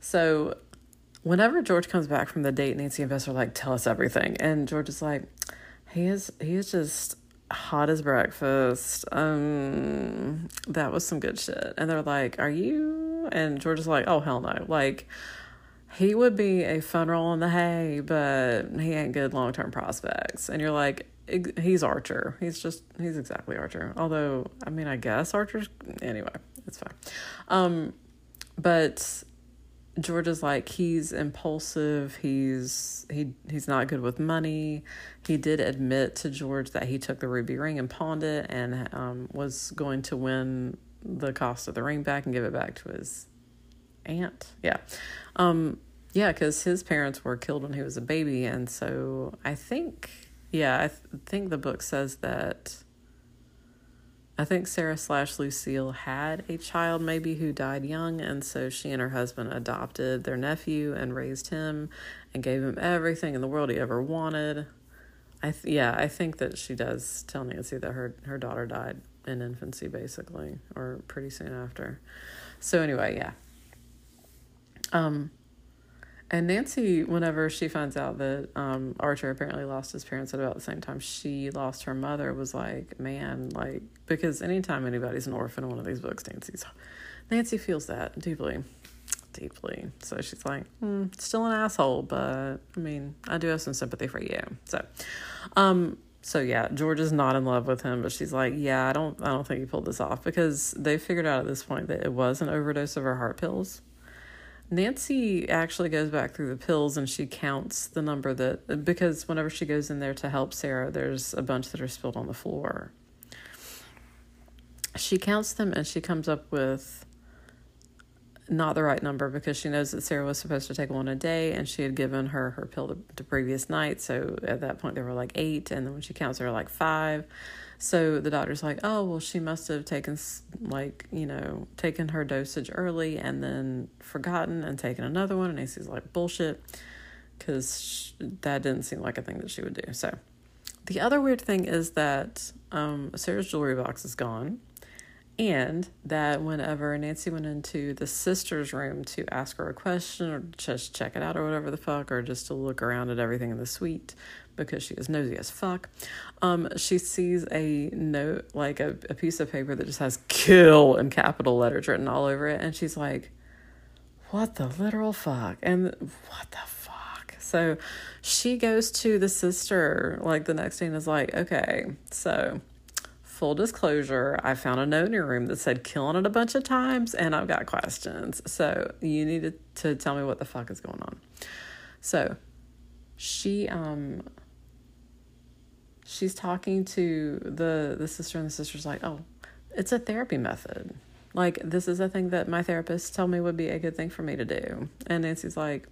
so whenever George comes back from the date, Nancy and Bess are like, tell us everything. And George is like, he is, he is just hot as breakfast. Um, that was some good shit. And they're like, are you? And George is like, oh, hell no. Like, he would be a fun roll in the hay, but he ain't good long-term prospects. And you're like, he's Archer. He's just, he's exactly Archer. Although, I mean, I guess Archer's, anyway, it's fine. Um, but George is like, he's impulsive. He's, he, he's not good with money. He did admit to George that he took the ruby ring and pawned it and um, was going to win the cost of the ring back and give it back to his aunt. Yeah. Um, yeah, because his parents were killed when he was a baby. And so I think, yeah, I th- think the book says that I think Sarah slash Lucille had a child maybe who died young. And so she and her husband adopted their nephew and raised him and gave him everything in the world he ever wanted. I th- yeah, I think that she does tell Nancy that her, her daughter died in infancy, basically, or pretty soon after. So anyway, yeah. Um, and Nancy, whenever she finds out that, um, Archer apparently lost his parents at about the same time she lost her mother, was like, man, like, because anytime anybody's an orphan in one of these books, Nancy's, Nancy feels that deeply, deeply. So she's like, mm, still an asshole, but I mean, I do have some sympathy for you. So, um, so yeah, George is not in love with him, but she's like, yeah, I don't, I don't think he pulled this off because they figured out at this point that it was an overdose of her heart pills. Nancy actually goes back through the pills and she counts the number that, because whenever she goes in there to help Sarah, there's a bunch that are spilled on the floor. She counts them and she comes up with not the right number because she knows that Sarah was supposed to take one a day and she had given her her pill the, the previous night. So at that point there were like eight, and then when she counts there were like five. So the doctor's like, oh, well, she must have taken, like, you know, taken her dosage early and then forgotten and taken another one. And Nancy's like, bullshit, because that didn't seem like a thing that she would do. So the other weird thing is that um, Sarah's jewelry box is gone, and that whenever Nancy went into the sister's room to ask her a question or just check it out or whatever the fuck, or just to look around at everything in the suite, because she is nosy as fuck, um, she sees a note, like a, a piece of paper that just has kill in capital letters written all over it. And she's like, what the literal fuck? And what the fuck? So she goes to the sister, like the next day, and is like, okay, so full disclosure, I found a note in your room that said kill on it a bunch of times, and I've got questions. So you need to, to tell me what the fuck is going on. So she, um... she's talking to the, the sister, and the sister's like, oh, it's a therapy method. Like, this is a thing that my therapist told me would be a good thing for me to do. And Nancy's like,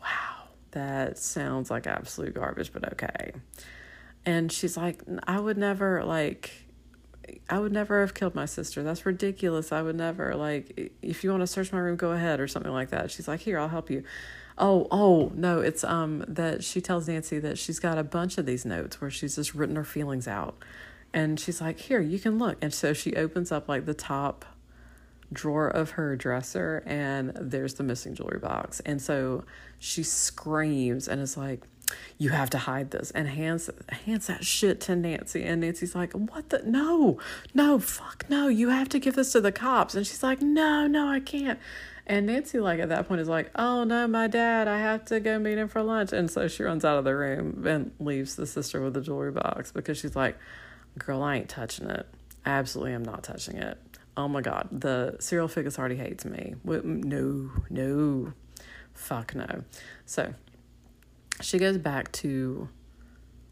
wow, that sounds like absolute garbage, but okay. And she's like, I would never, like, I would never have killed my sister. That's ridiculous. I would never, like, if you want to search my room, go ahead, or something like that. She's like, here, I'll help you. Oh, oh, no, it's um that she tells Nancy that she's got a bunch of these notes where she's just written her feelings out. And she's like, here, you can look. And so she opens up, like, the top drawer of her dresser, and there's the missing jewelry box. And so she screams and is like, you have to hide this, and hands hands that shit to Nancy. And Nancy's like, what the, no, no, fuck, no, you have to give this to the cops. And she's like, no, no, I can't. And Nancy, like, at that point is like, oh, no, my dad, I have to go meet him for lunch. And so she runs out of the room and leaves the sister with the jewelry box because she's like, girl, I ain't touching it. I absolutely am not touching it. Oh, my God. The Serial Figures already hates me. No, no. Fuck no. So she goes back to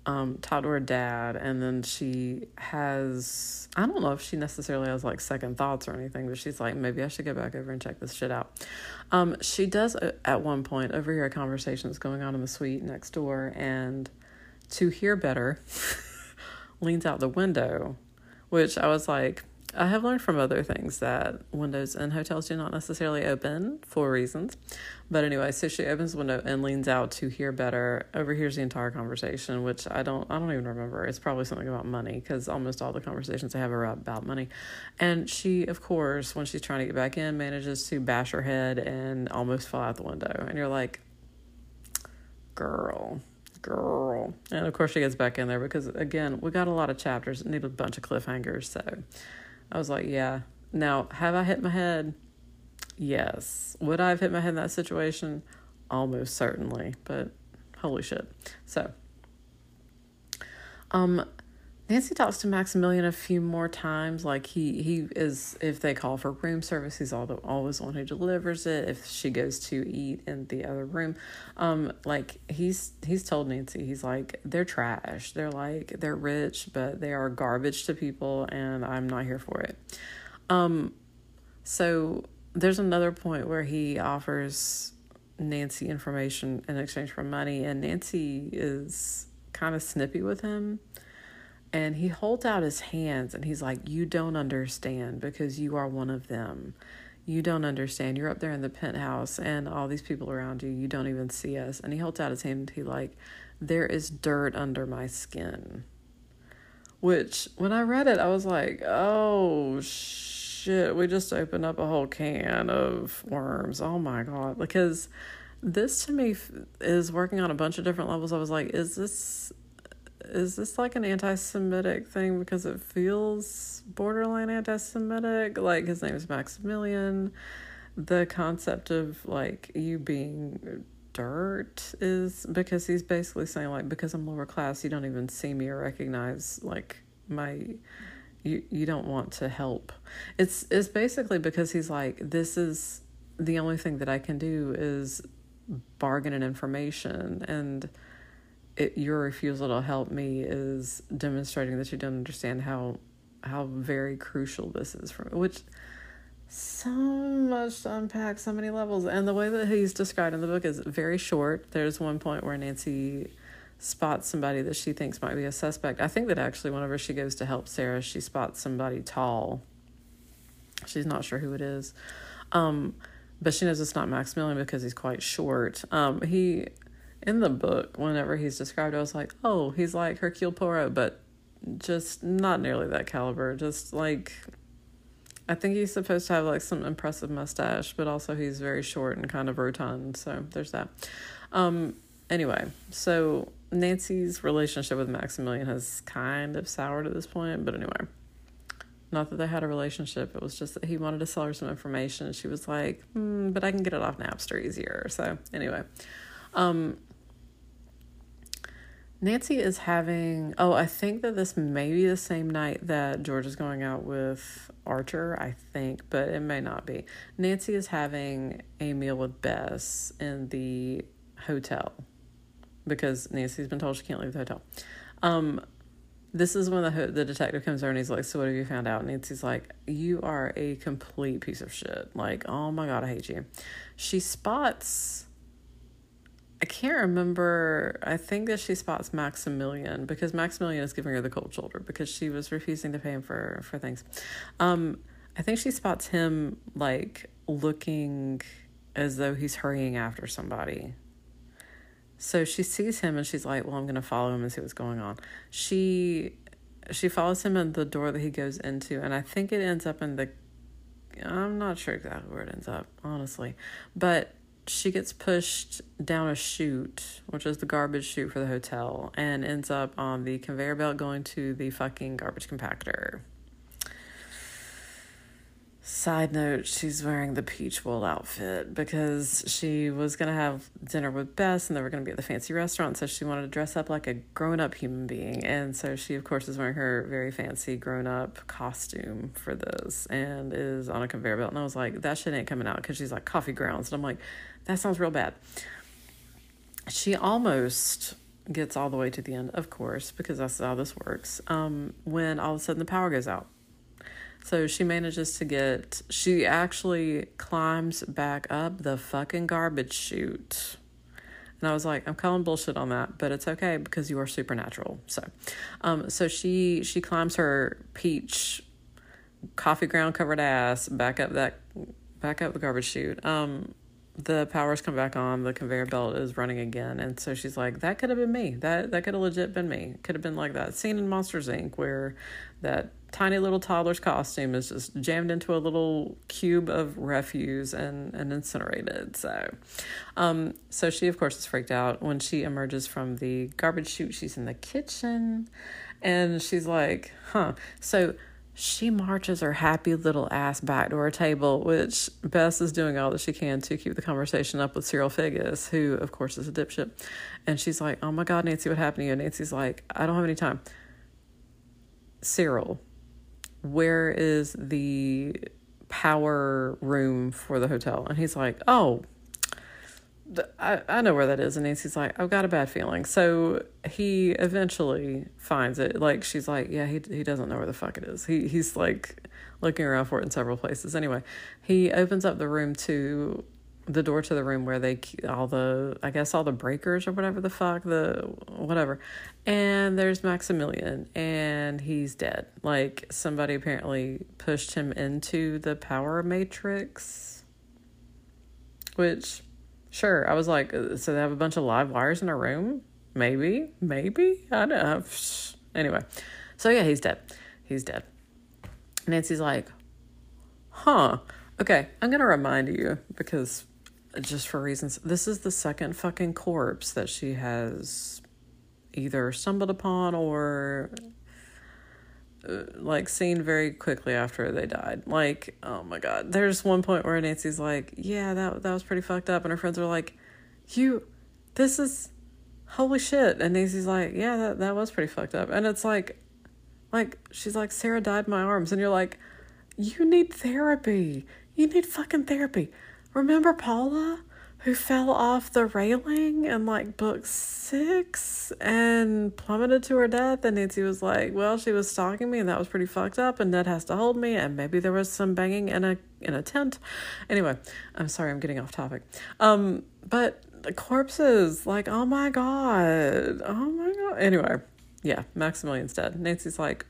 um, toddler dad, and then she has, I don't know if she necessarily has like second thoughts or anything, but she's like, maybe I should get back over and check this shit out. Um, she does uh, at one point overhear a conversation that's going on in the suite next door, and to hear better, leans out the window, which I was like, I have learned from other things that windows in hotels do not necessarily open for reasons. But anyway, so she opens the window and leans out to hear better, overhears the entire conversation, which I don't I don't even remember. It's probably something about money, because almost all the conversations I have are about money. And she, of course, when she's trying to get back in, manages to bash her head and almost fall out the window. And you're like, girl. Girl. And of course she gets back in there, because again, we got a lot of chapters and need a bunch of cliffhangers. So I was like, yeah. Now, have I hit my head? Yes. Would I have hit my head in that situation? Almost certainly. But holy shit. So um Nancy talks to Maximilian a few more times. Like, he, he is, if they call for room service, he's all the, always the one who delivers it. If she goes to eat in the other room, um, like, he's, he's told Nancy, he's like, they're trash. They're like, they're rich, but they are garbage to people, and I'm not here for it. Um, so there's another point where he offers Nancy information in exchange for money, and Nancy is kind of snippy with him. And he holds out his hands and he's like, you don't understand because you are one of them. You don't understand. You're up there in the penthouse and all these people around you. You don't even see us. And he holds out his hand and he like, there is dirt under my skin. Which, when I read it, I was like, oh, shit. We just opened up a whole can of worms. Oh, my God. Because this, to me, is working on a bunch of different levels. I was like, is this... is this like an anti-Semitic thing? Because it feels borderline anti-Semitic. Like, his name is Maximilian. The concept of like you being dirt is because he's basically saying like, because I'm lower class, you don't even see me or recognize like my, you, you don't want to help. It's, it's basically because he's like, this is the only thing that I can do is bargain and information. And It, your refusal to help me is demonstrating that you don't understand how how very crucial this is for me, which so much to unpack, so many levels. And the way that he's described in the book is very short. There's one point where Nancy spots somebody that she thinks might be a suspect. I think that actually whenever she goes to help Sarah, she spots somebody tall. She's not sure who it is. Um, but she knows it's not Maximilian because he's quite short. Um, he... In the book, whenever he's described, I was like, oh, he's like Hercule Poirot, but just not nearly that caliber. Just like, I think he's supposed to have like some impressive mustache, but also he's very short and kind of rotund. So there's that. Um, anyway, so Nancy's relationship with Maximilian has kind of soured at this point, but anyway, not that they had a relationship. It was just that he wanted to sell her some information. And she was like, mm, but I can get it off Napster easier. So anyway, um, Nancy is having, oh, I think that this may be the same night that George is going out with Archer, I think, but it may not be. Nancy is having a meal with Bess in the hotel because Nancy's been told she can't leave the hotel. Um, this is when the ho- the detective comes over and he's like, so what have you found out? And Nancy's like, you are a complete piece of shit. Like, oh my God, I hate you. She spots... I can't remember. I think that she spots Maximilian because Maximilian is giving her the cold shoulder because she was refusing to pay him for, for things. Um, I think she spots him like looking as though he's hurrying after somebody. So she sees him and she's like, well, I'm going to follow him and see what's going on. She, she follows him in the door that he goes into. And I think it ends up in the, I'm not sure exactly where it ends up, honestly, but she gets pushed down a chute, which is the garbage chute for the hotel, and ends up on the conveyor belt going to the fucking garbage compactor. Side note, she's wearing the peach wool outfit because she was going to have dinner with Bess and they were going to be at the fancy restaurant, so she wanted to dress up like a grown-up human being. And so she, of course, is wearing her very fancy grown-up costume for this and is on a conveyor belt. And I was like, that shit ain't coming out because she's like coffee grounds. And I'm like, that sounds real bad. She almost gets all the way to the end, of course, because that's how this works, um, when all of a sudden the power goes out. So she manages to get, she actually climbs back up the fucking garbage chute. And I was like, I'm calling bullshit on that, but it's okay because you are supernatural. So, um, so she, she climbs her peach coffee ground covered ass back up that, back up the garbage chute. Um, the powers come back on, the conveyor belt is running again. And so she's like, that could have been me. That, that could have legit been me. Could have been like that scene in Monsters, Incorporated where that tiny little toddler's costume is just jammed into a little cube of refuse and, and incinerated. So, um, so she of course is freaked out. When she emerges from the garbage chute, she's in the kitchen and she's like, huh. So she marches her happy little ass back to her table, which Bess is doing all that she can to keep the conversation up with Cyril Figgis, who of course is a dipshit. And she's like, oh my God, Nancy, what happened to you? And Nancy's like, I don't have any time. Cyril, where is the power room for the hotel? And he's like, oh, I, I know where that is. And Nancy's like, I've got a bad feeling. So he eventually finds it. Like, she's like, yeah, he he doesn't know where the fuck it is. He He's like looking around for it in several places. Anyway, he opens up the room to the door to the room where they, all the, I guess all the breakers or whatever the fuck, the whatever. And there's Maximilian and he's dead. Like somebody apparently pushed him into the power matrix, which sure. I was like, so they have a bunch of live wires in a room? Maybe, maybe, I don't know. Anyway. So yeah, he's dead. He's dead. Nancy's like, huh? Okay. I'm going to remind you because just for reasons, this is the second fucking corpse that she has either stumbled upon or uh, like seen very quickly after they died. Like, oh my God, there's one point where Nancy's like, yeah, that, that was pretty fucked up. And her friends are like, you, this is holy shit. And Nancy's like, yeah, that, that was pretty fucked up. And it's like, like, she's like, Sarah died in my arms. And you're like, you need therapy. You need fucking therapy. Remember Paula, who fell off the railing in like book six and plummeted to her death? And Nancy was like, well, she was stalking me and that was pretty fucked up and Ned has to hold me and maybe there was some banging in a in a tent. Anyway, I'm sorry, I'm getting off topic. Um, but the corpses, like, oh my God. Oh my God. Anyway, yeah, Maximilian's dead. Nancy's like,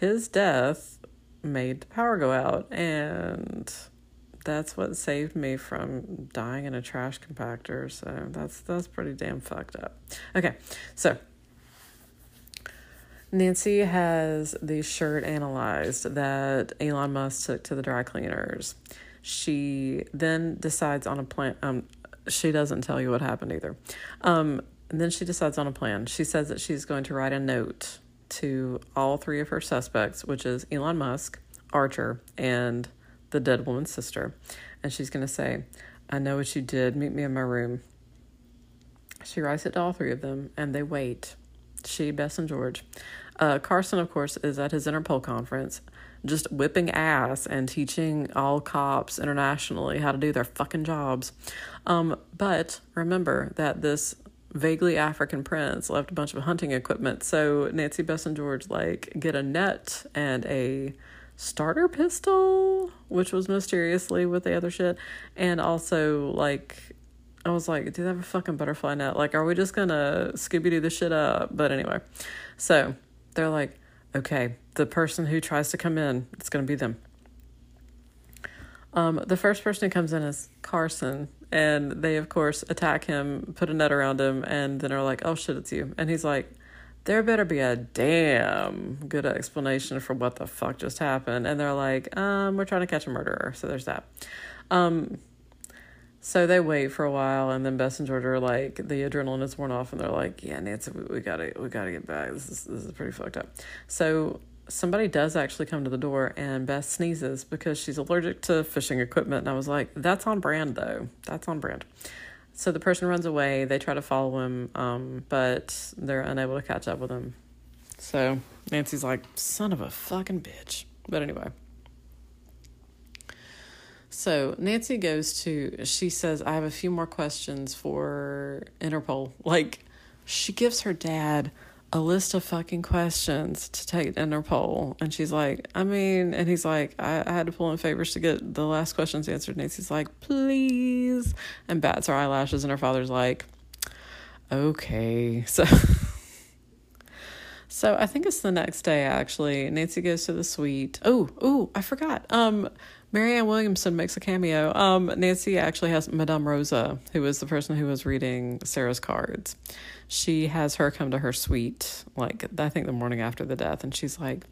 his death made the power go out and that's what saved me from dying in a trash compactor. So that's, that's pretty damn fucked up. Okay. So Nancy has the shirt analyzed that Elon Musk took to the dry cleaners. She then decides on a plan. Um, she doesn't tell you what happened either. Um, and then she decides on a plan. She says that she's going to write a note to all three of her suspects, which is Elon Musk, Archer, and the dead woman's sister. And she's going to say, I know what you did. Meet me in my room. She writes it to all three of them and they wait. She, Bess, and George. Uh, Carson, of course, is at his Interpol conference, just whipping ass and teaching all cops internationally how to do their fucking jobs. Um, but remember that this vaguely African prince left a bunch of hunting equipment. So Nancy, Bess, and George, like, get a net and a starter pistol, which was mysteriously with the other shit. And also, like, I was like, do they have a fucking butterfly net? Like, are we just gonna Scooby-Doo the shit up? But anyway, so they're like, okay, the person who tries to come in, it's gonna be them. Um, the first person who comes in is Carson, and they, of course, attack him, put a net around him, and then are like, oh shit, it's you. And he's like, there better be a damn good explanation for what the fuck just happened. And they're like, um, we're trying to catch a murderer. So there's that. Um, so they wait for a while, and then Bess and George are like, the adrenaline is worn off, and they're like, yeah, Nancy, we, we gotta, we gotta get back. This is, this is pretty fucked up. So somebody does actually come to the door, and Bess sneezes because she's allergic to fishing equipment. And I was like, that's on brand though. That's on brand. So the person runs away. They try to follow him, um, but they're unable to catch up with him. So Nancy's like, son of a fucking bitch. But anyway. So Nancy goes to, she says, I have a few more questions for Interpol. Like, she gives her dad a list of fucking questions to take to Interpol. And she's like, I mean, and he's like, I, I had to pull in favors to get the last questions answered. Nancy's like, please. And bats her eyelashes, and her father's like, okay. So, so I think it's the next day, actually. Nancy goes to the suite. Oh, oh, I forgot. Um... Marianne Williamson makes a cameo. Um, Nancy actually has Madame Rosa, who is the person who was reading Sarah's cards. She has her come to her suite, like, I think the morning after the death, and she's like,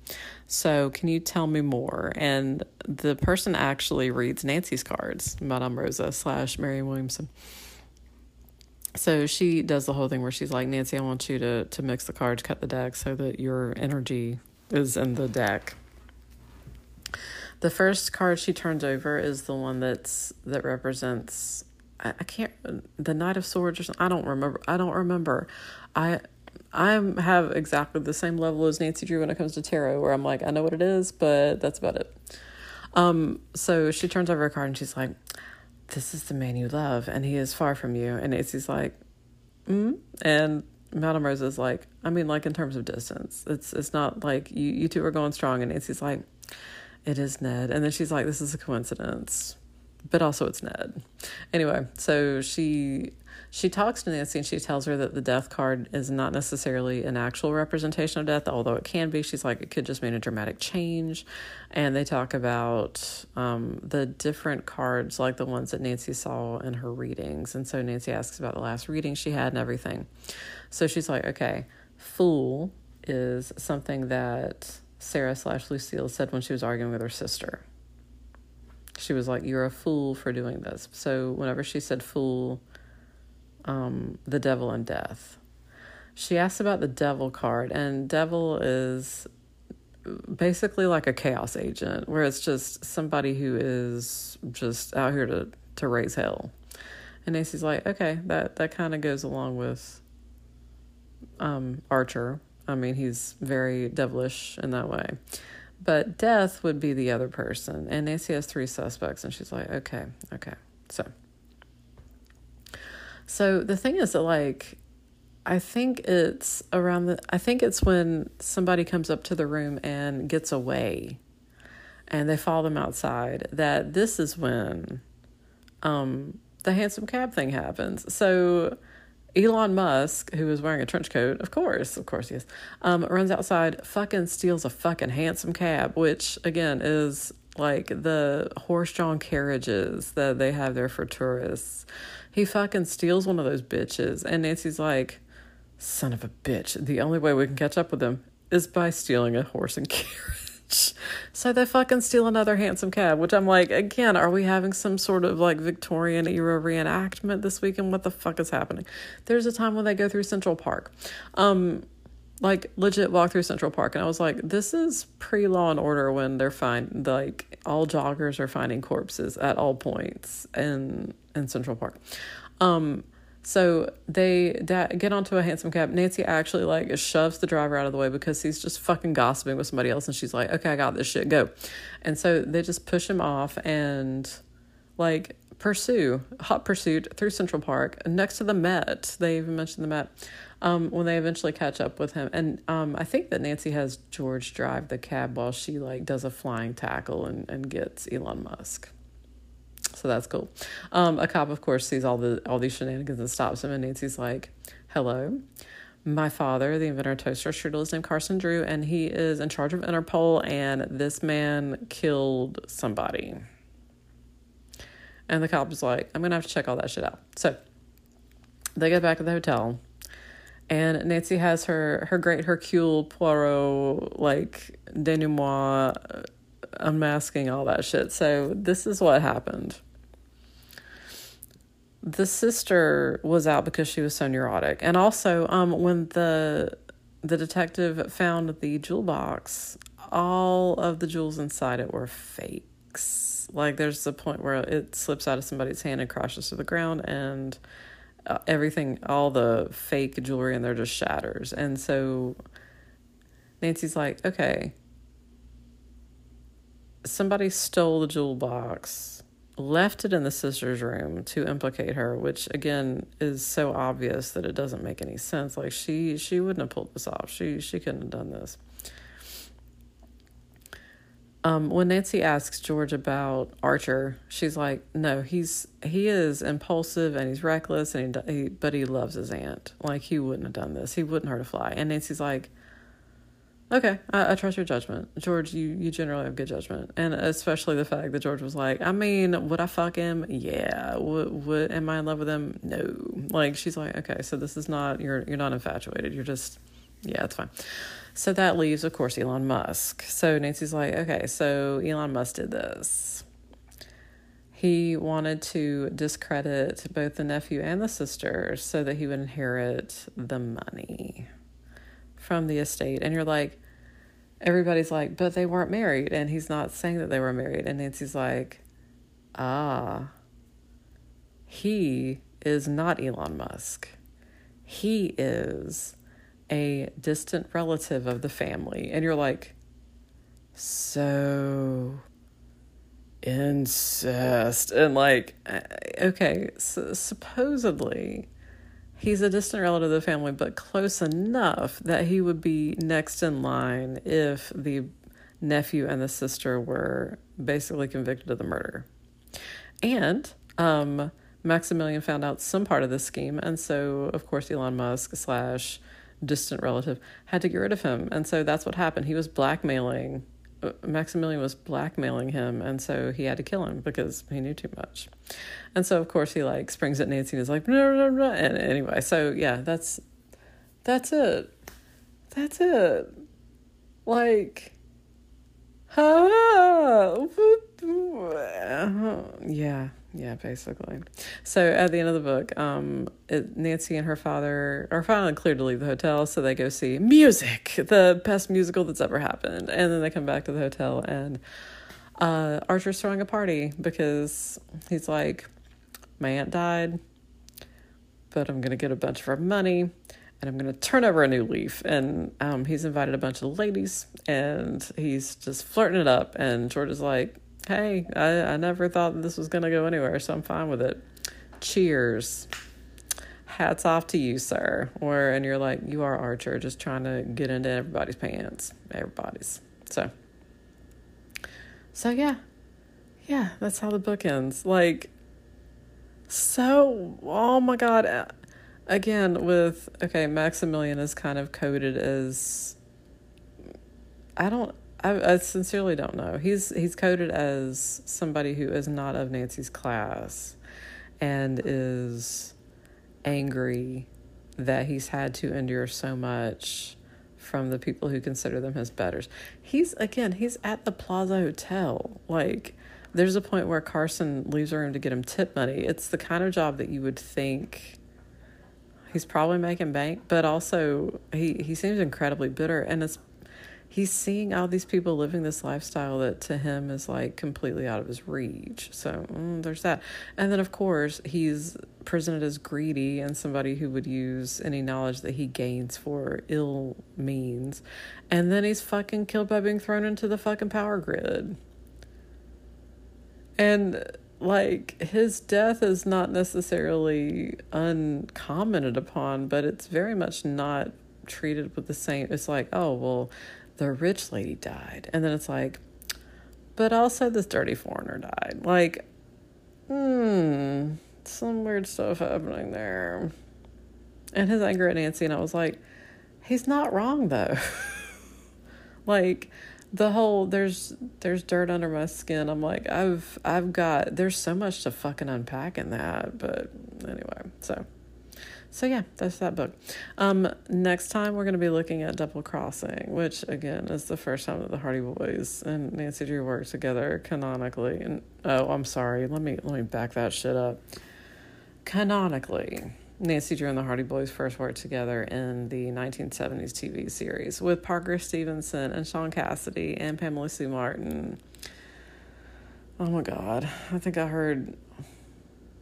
so can you tell me more? And the person actually reads Nancy's cards, Madame Rosa slash Marianne Williamson. So she does the whole thing where she's like, Nancy, I want you to, to mix the cards, cut the deck so that your energy is in the deck. The first card she turns over is the one that's that represents, I, I can't, the Knight of Swords or something. I don't remember. I don't remember. I I have exactly the same level as Nancy Drew when it comes to tarot, where I'm like, I know what it is, but that's about it. Um. So she turns over a card and she's like, this is the man you love and he is far from you. And Nancy's like, mm? And Madame Rosa's like, I mean, like in terms of distance. It's, it's not like you, you two are going strong. And Nancy's like, it is Ned. And then she's like, this is a coincidence, but also it's Ned. Anyway, so she she talks to Nancy and she tells her that the death card is not necessarily an actual representation of death, although it can be. She's like, it could just mean a dramatic change. And they talk about um, the different cards, like the ones that Nancy saw in her readings. And so Nancy asks about the last reading she had and everything. So she's like, okay, fool is something that Sarah slash Lucille said when she was arguing with her sister. She was like, you're a fool for doing this. So whenever she said fool, um, the devil and death. She asked about the devil card, and devil is basically like a chaos agent, where it's just somebody who is just out here to, to raise hell. And Nancy's like, okay, that, that kind of goes along with um, Archer. I mean, he's very devilish in that way. But death would be the other person. And Nancy has three suspects. And she's like, okay, okay. So, so the thing is that, like, I think it's around the, I think it's when somebody comes up to the room and gets away and they follow them outside, that this is when um, the handsome cab thing happens. So Elon Musk, who is wearing a trench coat, of course, of course he is, um, runs outside, fucking steals a fucking handsome cab, which, again, is like the horse-drawn carriages that they have there for tourists. He fucking steals one of those bitches, and Nancy's like, son of a bitch, the only way we can catch up with them is by stealing a horse and carriage. So they fucking steal another handsome cab, which I'm like, again, are we having some sort of like Victorian era reenactment this weekend? What the fuck is happening? There's a time when they go through Central Park, um, like legit walk through Central Park. And I was like, this is pre Law and Order when they're find like all joggers are finding corpses at all points in, in Central Park. Um, So they da- get onto a handsome cab. Nancy actually like shoves the driver out of the way because he's just fucking gossiping with somebody else. And she's like, okay, I got this shit, go. And so they just push him off and like pursue, hot pursuit through Central Park next to the Met. They even mentioned the Met um, when they eventually catch up with him. And um, I think that Nancy has George drive the cab while she like does a flying tackle and, and gets Elon Musk. So that's cool. Um, a cop, of course, sees all the all these shenanigans and stops him. And Nancy's like, hello, my father, the inventor of toaster strudel, is named Carson Drew, and he is in charge of Interpol. And this man killed somebody. And the cop is like, I'm going to have to check all that shit out. So they get back to the hotel. And Nancy has her, her great Hercule Poirot, like, denouement, unmasking all that shit. So this is what happened. The sister was out because she was so neurotic. And also, um, when the the detective found the jewel box, all of the jewels inside it were fakes. Like, there's a point where it slips out of somebody's hand and crashes to the ground, and uh, everything, all the fake jewelry in there just shatters. And so Nancy's like, okay, somebody stole the jewel box left it in the sister's room to implicate her, which again is so obvious that it doesn't make any sense. Like she she wouldn't have pulled this off. She she couldn't have done this. Um, when Nancy asks George about Archer, she's like, "No, he's he is impulsive and he's reckless, and he, he but he loves his aunt. Like he wouldn't have done this. He wouldn't hurt a fly." And Nancy's like, "Okay, I, I trust your judgment, George. You you generally have good judgment, and especially the fact that George was like, I mean, would I fuck him? Yeah. Would would am I in love with him? No. Like she's like, okay, so this is not you're you're not infatuated. You're just." Yeah, that's fine. So that leaves, of course, Elon Musk. So Nancy's like, okay, so Elon Musk did this. He wanted to discredit both the nephew and the sister so that he would inherit the money from the estate. And you're like, everybody's like, but they weren't married. And he's not saying that they were married. And Nancy's like, ah, he is not Elon Musk. He is a distant relative of the family. And you're like, so incest. And like, okay, so supposedly he's a distant relative of the family, but close enough that he would be next in line if the nephew and the sister were basically convicted of the murder. And, um, Maximilian found out some part of this scheme. And so of course, Elon Musk slash distant relative had to get rid of him. And so that's what happened. He was blackmailing uh, Maximilian was blackmailing him, and so he had to kill him because he knew too much. And so of course he like springs at Nancy and is like, blah, blah, blah. And anyway, so yeah, that's that's it. That's it. Like, ah, yeah. Yeah, basically. So at the end of the book, um, it, Nancy and her father are finally cleared to leave the hotel. So they go see music, the best musical that's ever happened. And then they come back to the hotel, and uh, Archer's throwing a party because he's like, my aunt died, but I'm going to get a bunch of her money and I'm going to turn over a new leaf. And um, he's invited a bunch of ladies, and he's just flirting it up. And George is like, hey, I, I never thought this was going to go anywhere, so I'm fine with it. Cheers. Hats off to you, sir. Or, and you're like, you are Archer, just trying to get into everybody's pants. Everybody's. So, so yeah. Yeah, that's how the book ends. Like, so, oh my God. Again, with, okay, Maximilian is kind of coded as, I don't, I, I sincerely don't know. He's he's coded as somebody who is not of Nancy's class and is angry that he's had to endure so much from the people who consider them his betters. He's, again, he's at the Plaza Hotel. Like, there's a point where Carson leaves the room to get him tip money. It's the kind of job that you would think he's probably making bank, but also he, he seems incredibly bitter, and it's he's seeing all these people living this lifestyle that to him is like completely out of his reach. So mm, there's that. And then of course he's presented as greedy and somebody who would use any knowledge that he gains for ill means. And then he's fucking killed by being thrown into the fucking power grid. And like his death is not necessarily uncommented upon, but it's very much not treated with the same. It's like, oh, well, the rich lady died. And then it's like, but also this dirty foreigner died. Like, hmm, some weird stuff happening there. And his anger at Nancy, and I was like, he's not wrong though. Like, the whole, there's there's dirt under my skin. I'm like, I've I've got, there's so much to fucking unpack in that. But anyway, so. So yeah, that's that book. Um, next time we're going to be looking at Double Crossing, which again is the first time that the Hardy Boys and Nancy Drew work together canonically. And oh, I'm sorry. Let me let me back that shit up. Canonically, Nancy Drew and the Hardy Boys first worked together in the nineteen seventies T V series with Parker Stevenson and Sean Cassidy and Pamela Sue Martin. Oh my God, I think I heard.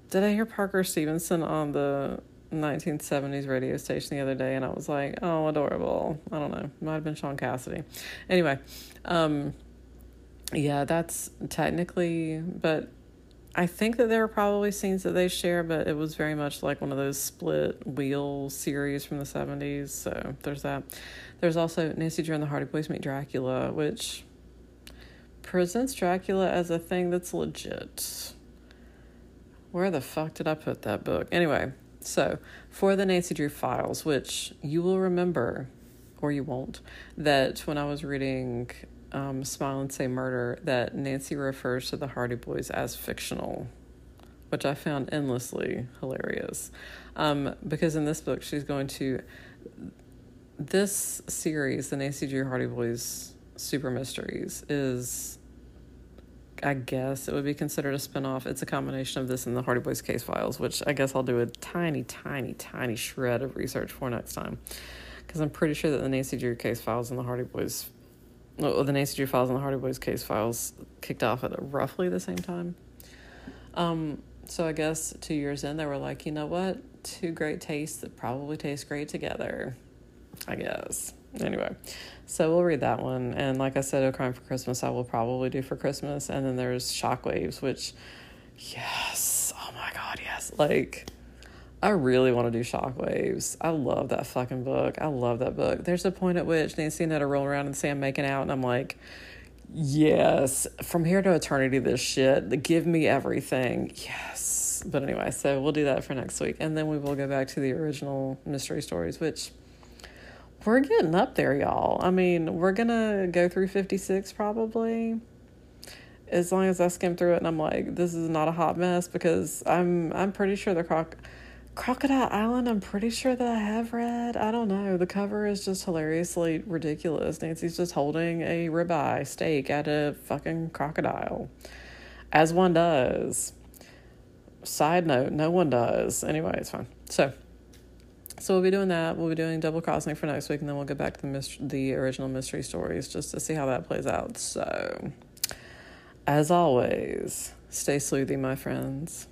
Did I hear Parker Stevenson on the nineteen seventies radio station the other day, and I was like, oh, adorable. I don't know, might have been Sean Cassidy. Anyway, um yeah, that's technically, but I think that there are probably scenes that they share, but it was very much like one of those split wheel series from the seventies. So there's that. There's also Nancy Drew and the Hardy Boys Meet Dracula, which presents Dracula as a thing that's legit. Where the fuck did I put that book? Anyway, so for the Nancy Drew Files, which you will remember, or you won't, that when I was reading um, Smile and Say Murder, that Nancy refers to the Hardy Boys as fictional, which I found endlessly hilarious. Um, because in this book, she's going to... This series, the Nancy Drew Hardy Boys Super Mysteries, is... I guess it would be considered a spinoff. It's a combination of this and the Hardy Boys Case Files, which I guess I'll do a tiny, tiny, tiny shred of research for next time. Because I'm pretty sure that the Nancy Drew Case Files and the Hardy Boys... Well, the Nancy Drew Files and the Hardy Boys Case Files kicked off at roughly the same time. Um, so I guess two years in, they were like, you know what? Two great tastes that probably taste great together, I guess. Anyway, so we'll read that one. And like I said, A Crime for Christmas, I will probably do for Christmas. And then there's Shockwaves, which, yes, oh my God, yes. Like, I really want to do Shockwaves. I love that fucking book. I love that book. There's a point at which Nancy and Ned are rolling around and Sam making out, and I'm like, yes, from here to eternity, this shit. Give me everything. Yes. But anyway, so we'll do that for next week. And then we will go back to the original mystery stories, which... We're getting up there, y'all. I mean, we're going to go through fifty-six probably. As long as I skim through it and I'm like, this is not a hot mess, because I'm I'm pretty sure the croc Crocodile Island, I'm pretty sure that I have read. I don't know. The cover is just hilariously ridiculous. Nancy's just holding a ribeye steak at a fucking crocodile. As one does. Side note, no one does. Anyway, it's fine. So... So we'll be doing that. We'll be doing Double Crossing for next week, and then we'll go back to the mystery, the original mystery stories, just to see how that plays out. So, as always, stay sleuthy, my friends.